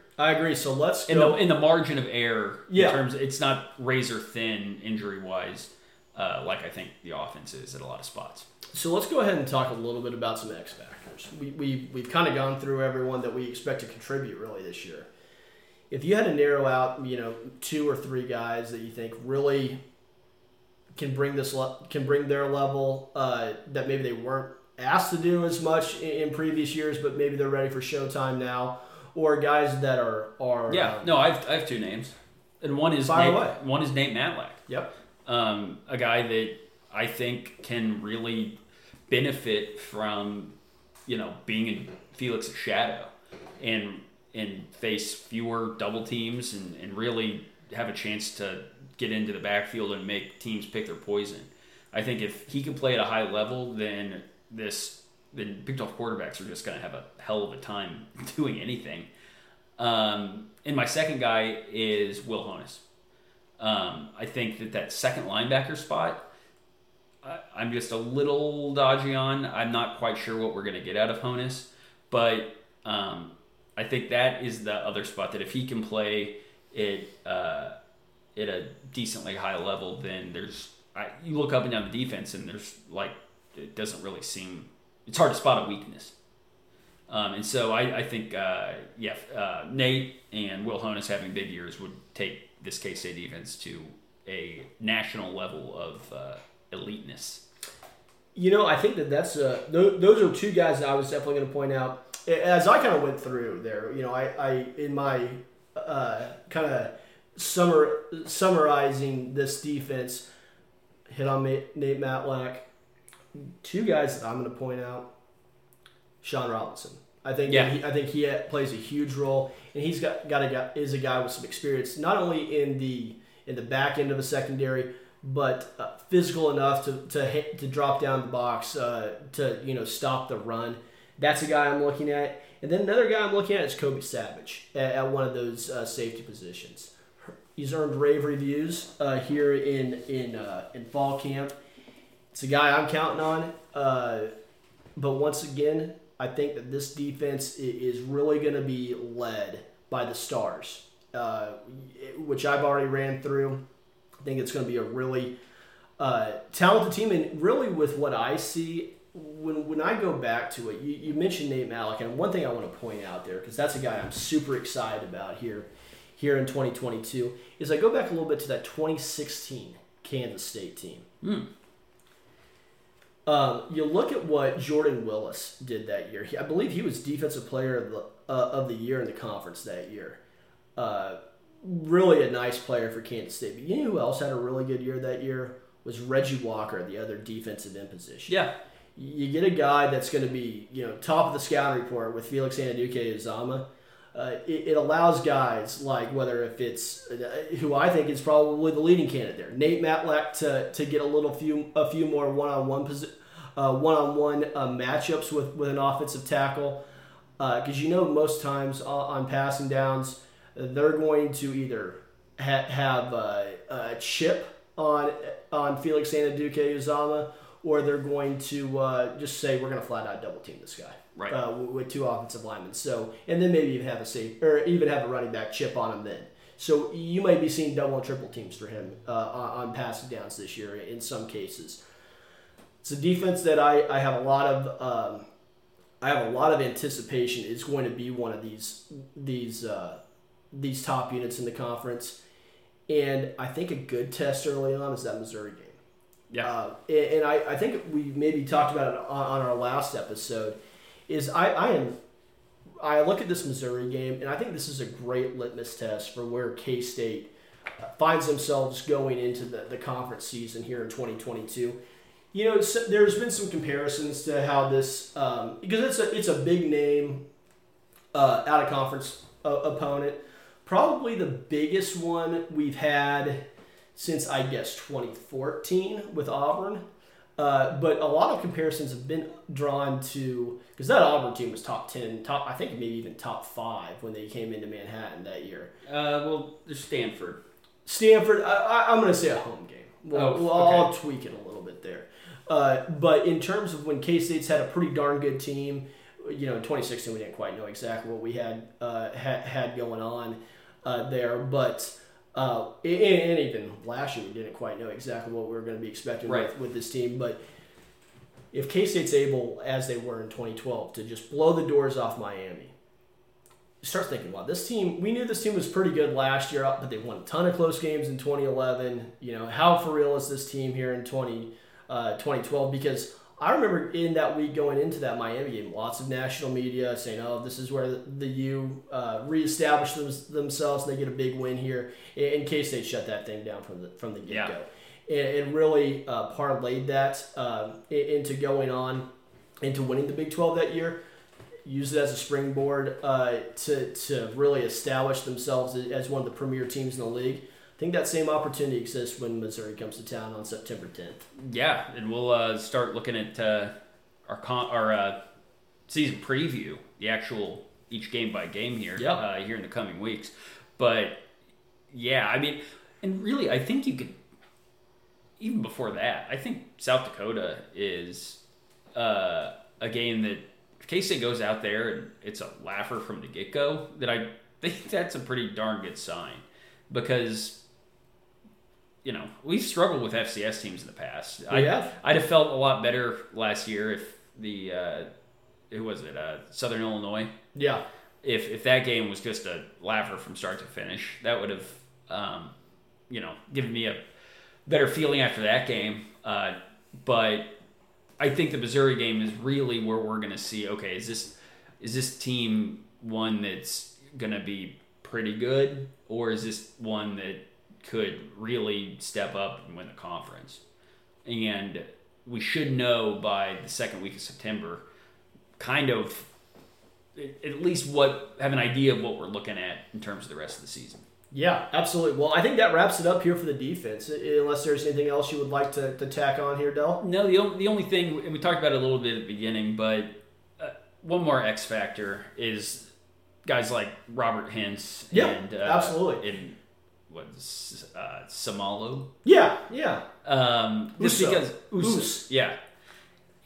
So let's go. In the margin of error, in terms of, it's not razor thin injury-wise, like I think the offense is at a lot of spots. So let's go ahead and talk a little bit about some X factors. We've kind of gone through everyone that we expect to contribute really this year. If you had to narrow out, 2 or 3 guys that you think really can bring their level that maybe they weren't asked to do as much in previous years, but maybe they're ready for showtime now, or guys that are I have 2 names, and one is Nate Matlack. Yep, a guy that I think can really benefit from, being in Felix's shadow and face fewer double teams and really have a chance to get into the backfield and make teams pick their poison. I think if he can play at a high level, then Big 12 quarterbacks are just going to have a hell of a time doing anything. And my second guy is Will Honas. I think that second linebacker spot, I'm just a little dodgy on. I'm not quite sure what we're going to get out of Honas, but I think that is the other spot that if he can play it at a decently high level, then there's you look up and down the defense and there's like it doesn't really seem it's hard to spot a weakness. And so I think Nate and Will Honas having big years would take this K-State defense to a national level of eliteness. You know, I think that's those are two guys that I was definitely going to point out. As I kind of went through there, you know, I in my kind of summarizing this defense, hit on Nate Matlack. Two guys that I'm going to point out: Sean Robinson. I think he plays a huge role, and he's is a guy with some experience, not only in the back end of the secondary, but physical enough to drop down the box to stop the run. That's a guy I'm looking at. And then another guy I'm looking at is Kobe Savage at one of those safety positions. He's earned rave reviews here in fall camp. It's a guy I'm counting on. But once again, I think that this defense is really going to be led by the stars, which I've already ran through. I think it's going to be a really talented team. And really with what I see, when I go back to it, you mentioned Nate Matlack, and one thing I want to point out there, because that's a guy I'm super excited about here in 2022, is I go back a little bit to that 2016 Kansas State team. You look at what Jordan Willis did that year. I believe he was Defensive Player of the Year in the conference that year. Really a nice player for Kansas State. But you know who else had a really good year that year? Was Reggie Walker, the other defensive end position. Yeah. You get a guy that's going to be, top of the scouting report with Felix Anudike-Uzomah. It allows guys like, whether if it's who I think is probably the leading candidate there, Nate Matlack, to get a few more one-on-one matchups with an offensive tackle, because most times on passing downs they're going to either have a chip on Felix Anudike-Uzomah, or they're going to just say, we're going to flat out double team this guy, right? With two offensive linemen. So, and then maybe even have a safe, or even have a running back chip on him then. So you might be seeing double and triple teams for him on passing downs this year in some cases. It's a defense that I have a lot of anticipation is going to be one of these top units in the conference, and I think a good test early on is that Missouri game. Yeah, and I think we maybe talked about it on our last episode. Is I look at this Missouri game, and I think this is a great litmus test for where K-State finds themselves going into the conference season here in 2022. There's been some comparisons to how this because it's a big name out of conference opponent, probably the biggest one we've had since, I guess, 2014 with Auburn. But a lot of comparisons have been drawn to, because that Auburn team was top 10, I think maybe even top 5 when they came into Manhattan that year. Well, there's Stanford. I'm going to say a home game. I'll tweak it a little bit there. But in terms of when K-State's had a pretty darn good team, in 2016 we didn't quite know exactly what we had going on there, but... and even last year, we didn't quite know exactly what we were going to be expecting with this team. But if K-State's able, as they were in 2012, to just blow the doors off Miami, start thinking, wow, this team, we knew this team was pretty good last year, but they won a ton of close games in 2011. How for real is this team here in 2012? Because I remember in that week going into that Miami game, lots of national media saying, oh, this is where the U reestablish themselves and they get a big win here. And K-State shut that thing down from the get-go. Yeah. And really parlayed that into going on, into winning the Big 12 that year. Use it as a springboard to really establish themselves as one of the premier teams in the league. I think that same opportunity exists when Missouri comes to town on September 10th. Yeah, and we'll start looking at our season preview, the actual each game by game here in the coming weeks. But yeah, I mean, and really, I think you could even before that, I think South Dakota is a game that if K-State goes out there and it's a laugher from the get-go, that I think that's a pretty darn good sign. Because, you know, we've struggled with FCS teams in the past. I'd have felt a lot better last year if the, who was it, Southern Illinois? Yeah. If that game was just a laugher from start to finish, that would have, you know, given me a better feeling after that game. But I think the Missouri game is really where we're going to see, okay, is this team one that's going to be pretty good, or is this one that could really step up and win the conference? And we should know by the second week of September kind of at least have an idea of what we're looking at in terms of the rest of the season. Yeah, absolutely. Well, I think that wraps it up here for the defense, unless there's anything else you would like to tack on here, Dell? No, the only thing, and we talked about it a little bit at the beginning, but one more X factor is guys like Robert Hentz and... Yeah, absolutely. And what's Seumalo? Yeah. Just because... Uso. Yeah.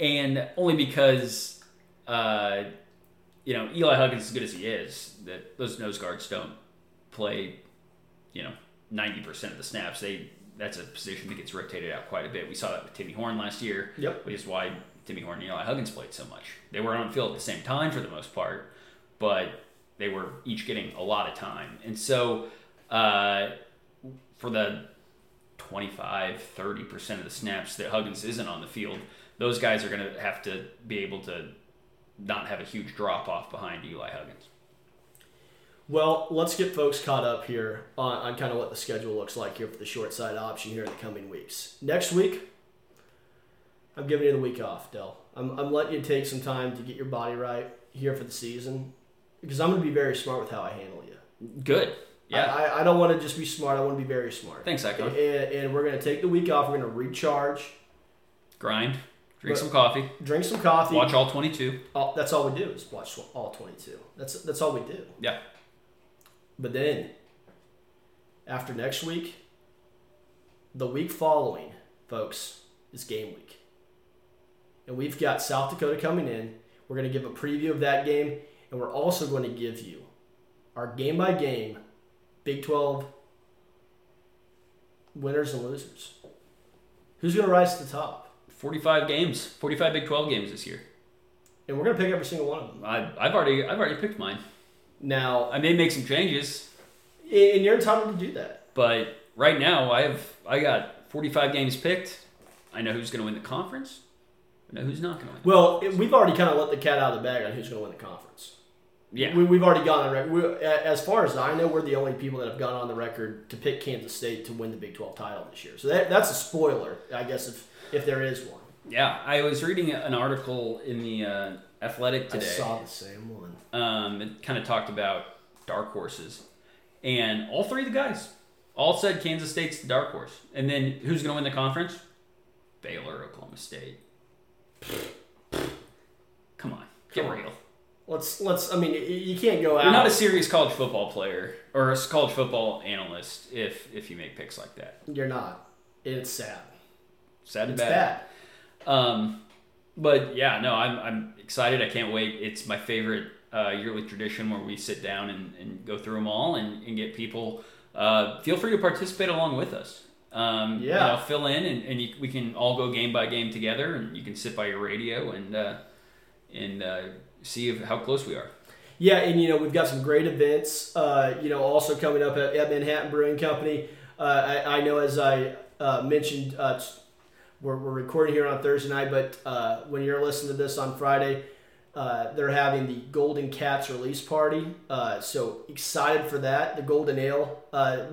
And only because... you know, Eli Huggins, as good as he is, that those nose guards don't play, you know, 90% of the snaps. That's a position that gets rotated out quite a bit. We saw that with Timmy Horn last year, yep. Which is why Timmy Horn and Eli Huggins played so much. They were on the field at the same time for the most part, but they were each getting a lot of time. And so for the 25-30% of the snaps that Huggins isn't on the field, those guys are going to have to be able to not have a huge drop-off behind Eli Huggins. Well, let's get folks caught up here on kind of what the schedule looks like here for the short side option here in the coming weeks. Next week, I'm giving you the week off, Dell. I'm letting you take some time to get your body right here for the season because I'm going to be very smart with how I handle you. Good. Yeah. I don't want to just be smart. I want to be very smart. Thanks, Icon. And we're going to take the week off. We're going to recharge. Grind. Drink some coffee. Watch all 22. That's all we do is watch all 22. That's all we do. Yeah. But then, after next week, the week following, folks, is game week. And we've got South Dakota coming in. We're going to give a preview of that game. And we're also going to give you our game-by-game Big 12 winners and losers. Who's going to rise to the top? 45 Big 12 games this year, and we're gonna pick every single one of them. I've already picked mine. Now I may make some changes, and you're entitled to do that. But right now, I got 45 games picked. I know who's gonna win the conference. I know who's not gonna win. Well, we've already kind of let the cat out of the bag on who's gonna win the conference. Yeah, we've already gone on record. As far as I know, we're the only people that have gone on the record to pick Kansas State to win the Big 12 title this year. So that's a spoiler, I guess. If there is one. Yeah, I was reading an article in the Athletic today. I saw the same one. It kind of talked about dark horses. And all three of the guys all said Kansas State's the dark horse. And then who's going to win the conference? Baylor, Oklahoma State. Come on, get real. Let's. I mean, you can't go out. You're not a serious college football player or a college football analyst if you make picks like that. You're not. It's sad. Sad and bad. But yeah, no, I'm excited. I can't wait. It's my favorite yearly tradition where we sit down and go through them all and get people. Feel free to participate along with us. Yeah. You know, fill in and we can all go game by game together, and you can sit by your radio and see how close we are. Yeah, and you know we've got some great events. You know, also coming up at Manhattan Brewing Company. I know as I mentioned. We're recording here on Thursday night, but when you're listening to this on Friday, they're having the Golden Cats release party. So excited for that. The Golden Ale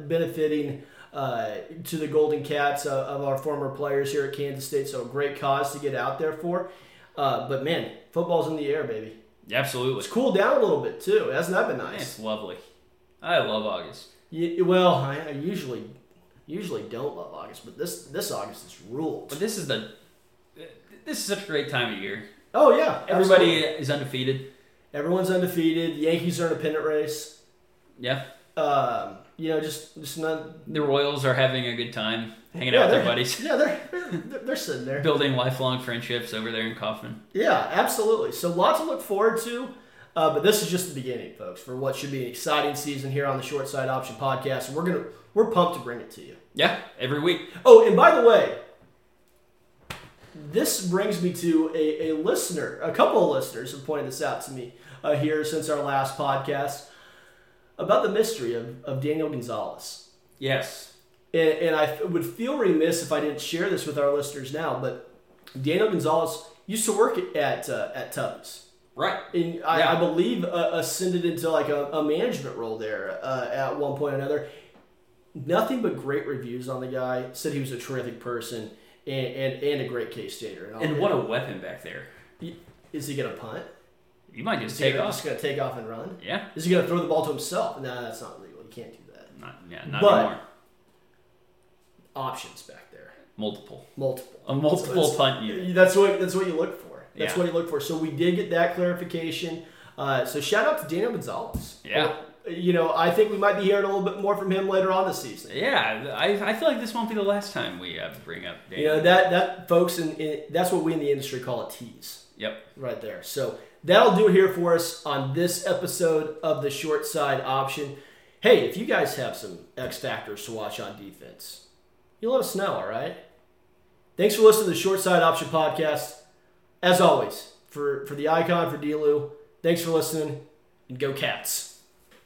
benefiting to the Golden Cats of our former players here at Kansas State. So a great cause to get out there for. But, man, football's in the air, baby. Absolutely. It's cooled down a little bit, too. Hasn't that been nice? It's lovely. I love August. Yeah, well, I usually don't love August, but this August is ruled. But this is such a great time of year. Oh yeah, everybody absolutely. Is undefeated. Everyone's undefeated. Yankees are in a pennant race. Yeah. Yeah, just not. The Royals are having a good time hanging out with their buddies. Yeah, they're sitting there building lifelong friendships over there in Kaufman. Yeah, absolutely. So, lots to look forward to. But this is just the beginning, folks, for what should be an exciting season here on the Short Side Option Podcast. We're pumped to bring it to you. Yeah, every week. Oh, and by the way, this brings me to a listener. A couple of listeners have pointed this out to me here since our last podcast about the mystery of Daniel Gonzalez. Yes. And I would feel remiss if I didn't share this with our listeners now, but Daniel Gonzalez used to work at Tubby's. Right. And I believe ascended into like a management role there at one point or another. Nothing but great reviews on the guy. Said he was a terrific person and a great case stater. And what a weapon back there. Is he going to punt? You might just take off. He's going to take off and run? Yeah. Is he going to throw the ball to himself? No, that's not legal. You can't do that. Not anymore. Options back there. Multiple. A multiple punt unit. That's what you look for. That's what you look for. So we did get that clarification. So shout out to Daniel Gonzalez. Yeah. I think we might be hearing a little bit more from him later on this season. Yeah, I feel like this won't be the last time we have to bring up Daniel. That folks, and that's what we in the industry call a tease. Yep. Right there. So that'll do it here for us on this episode of the Short Side Option. Hey, if you guys have some X Factors to watch on defense, you let us know, all right? Thanks for listening to the Short Side Option Podcast. As always, for the Icon, for Dlew, thanks for listening, and go Cats.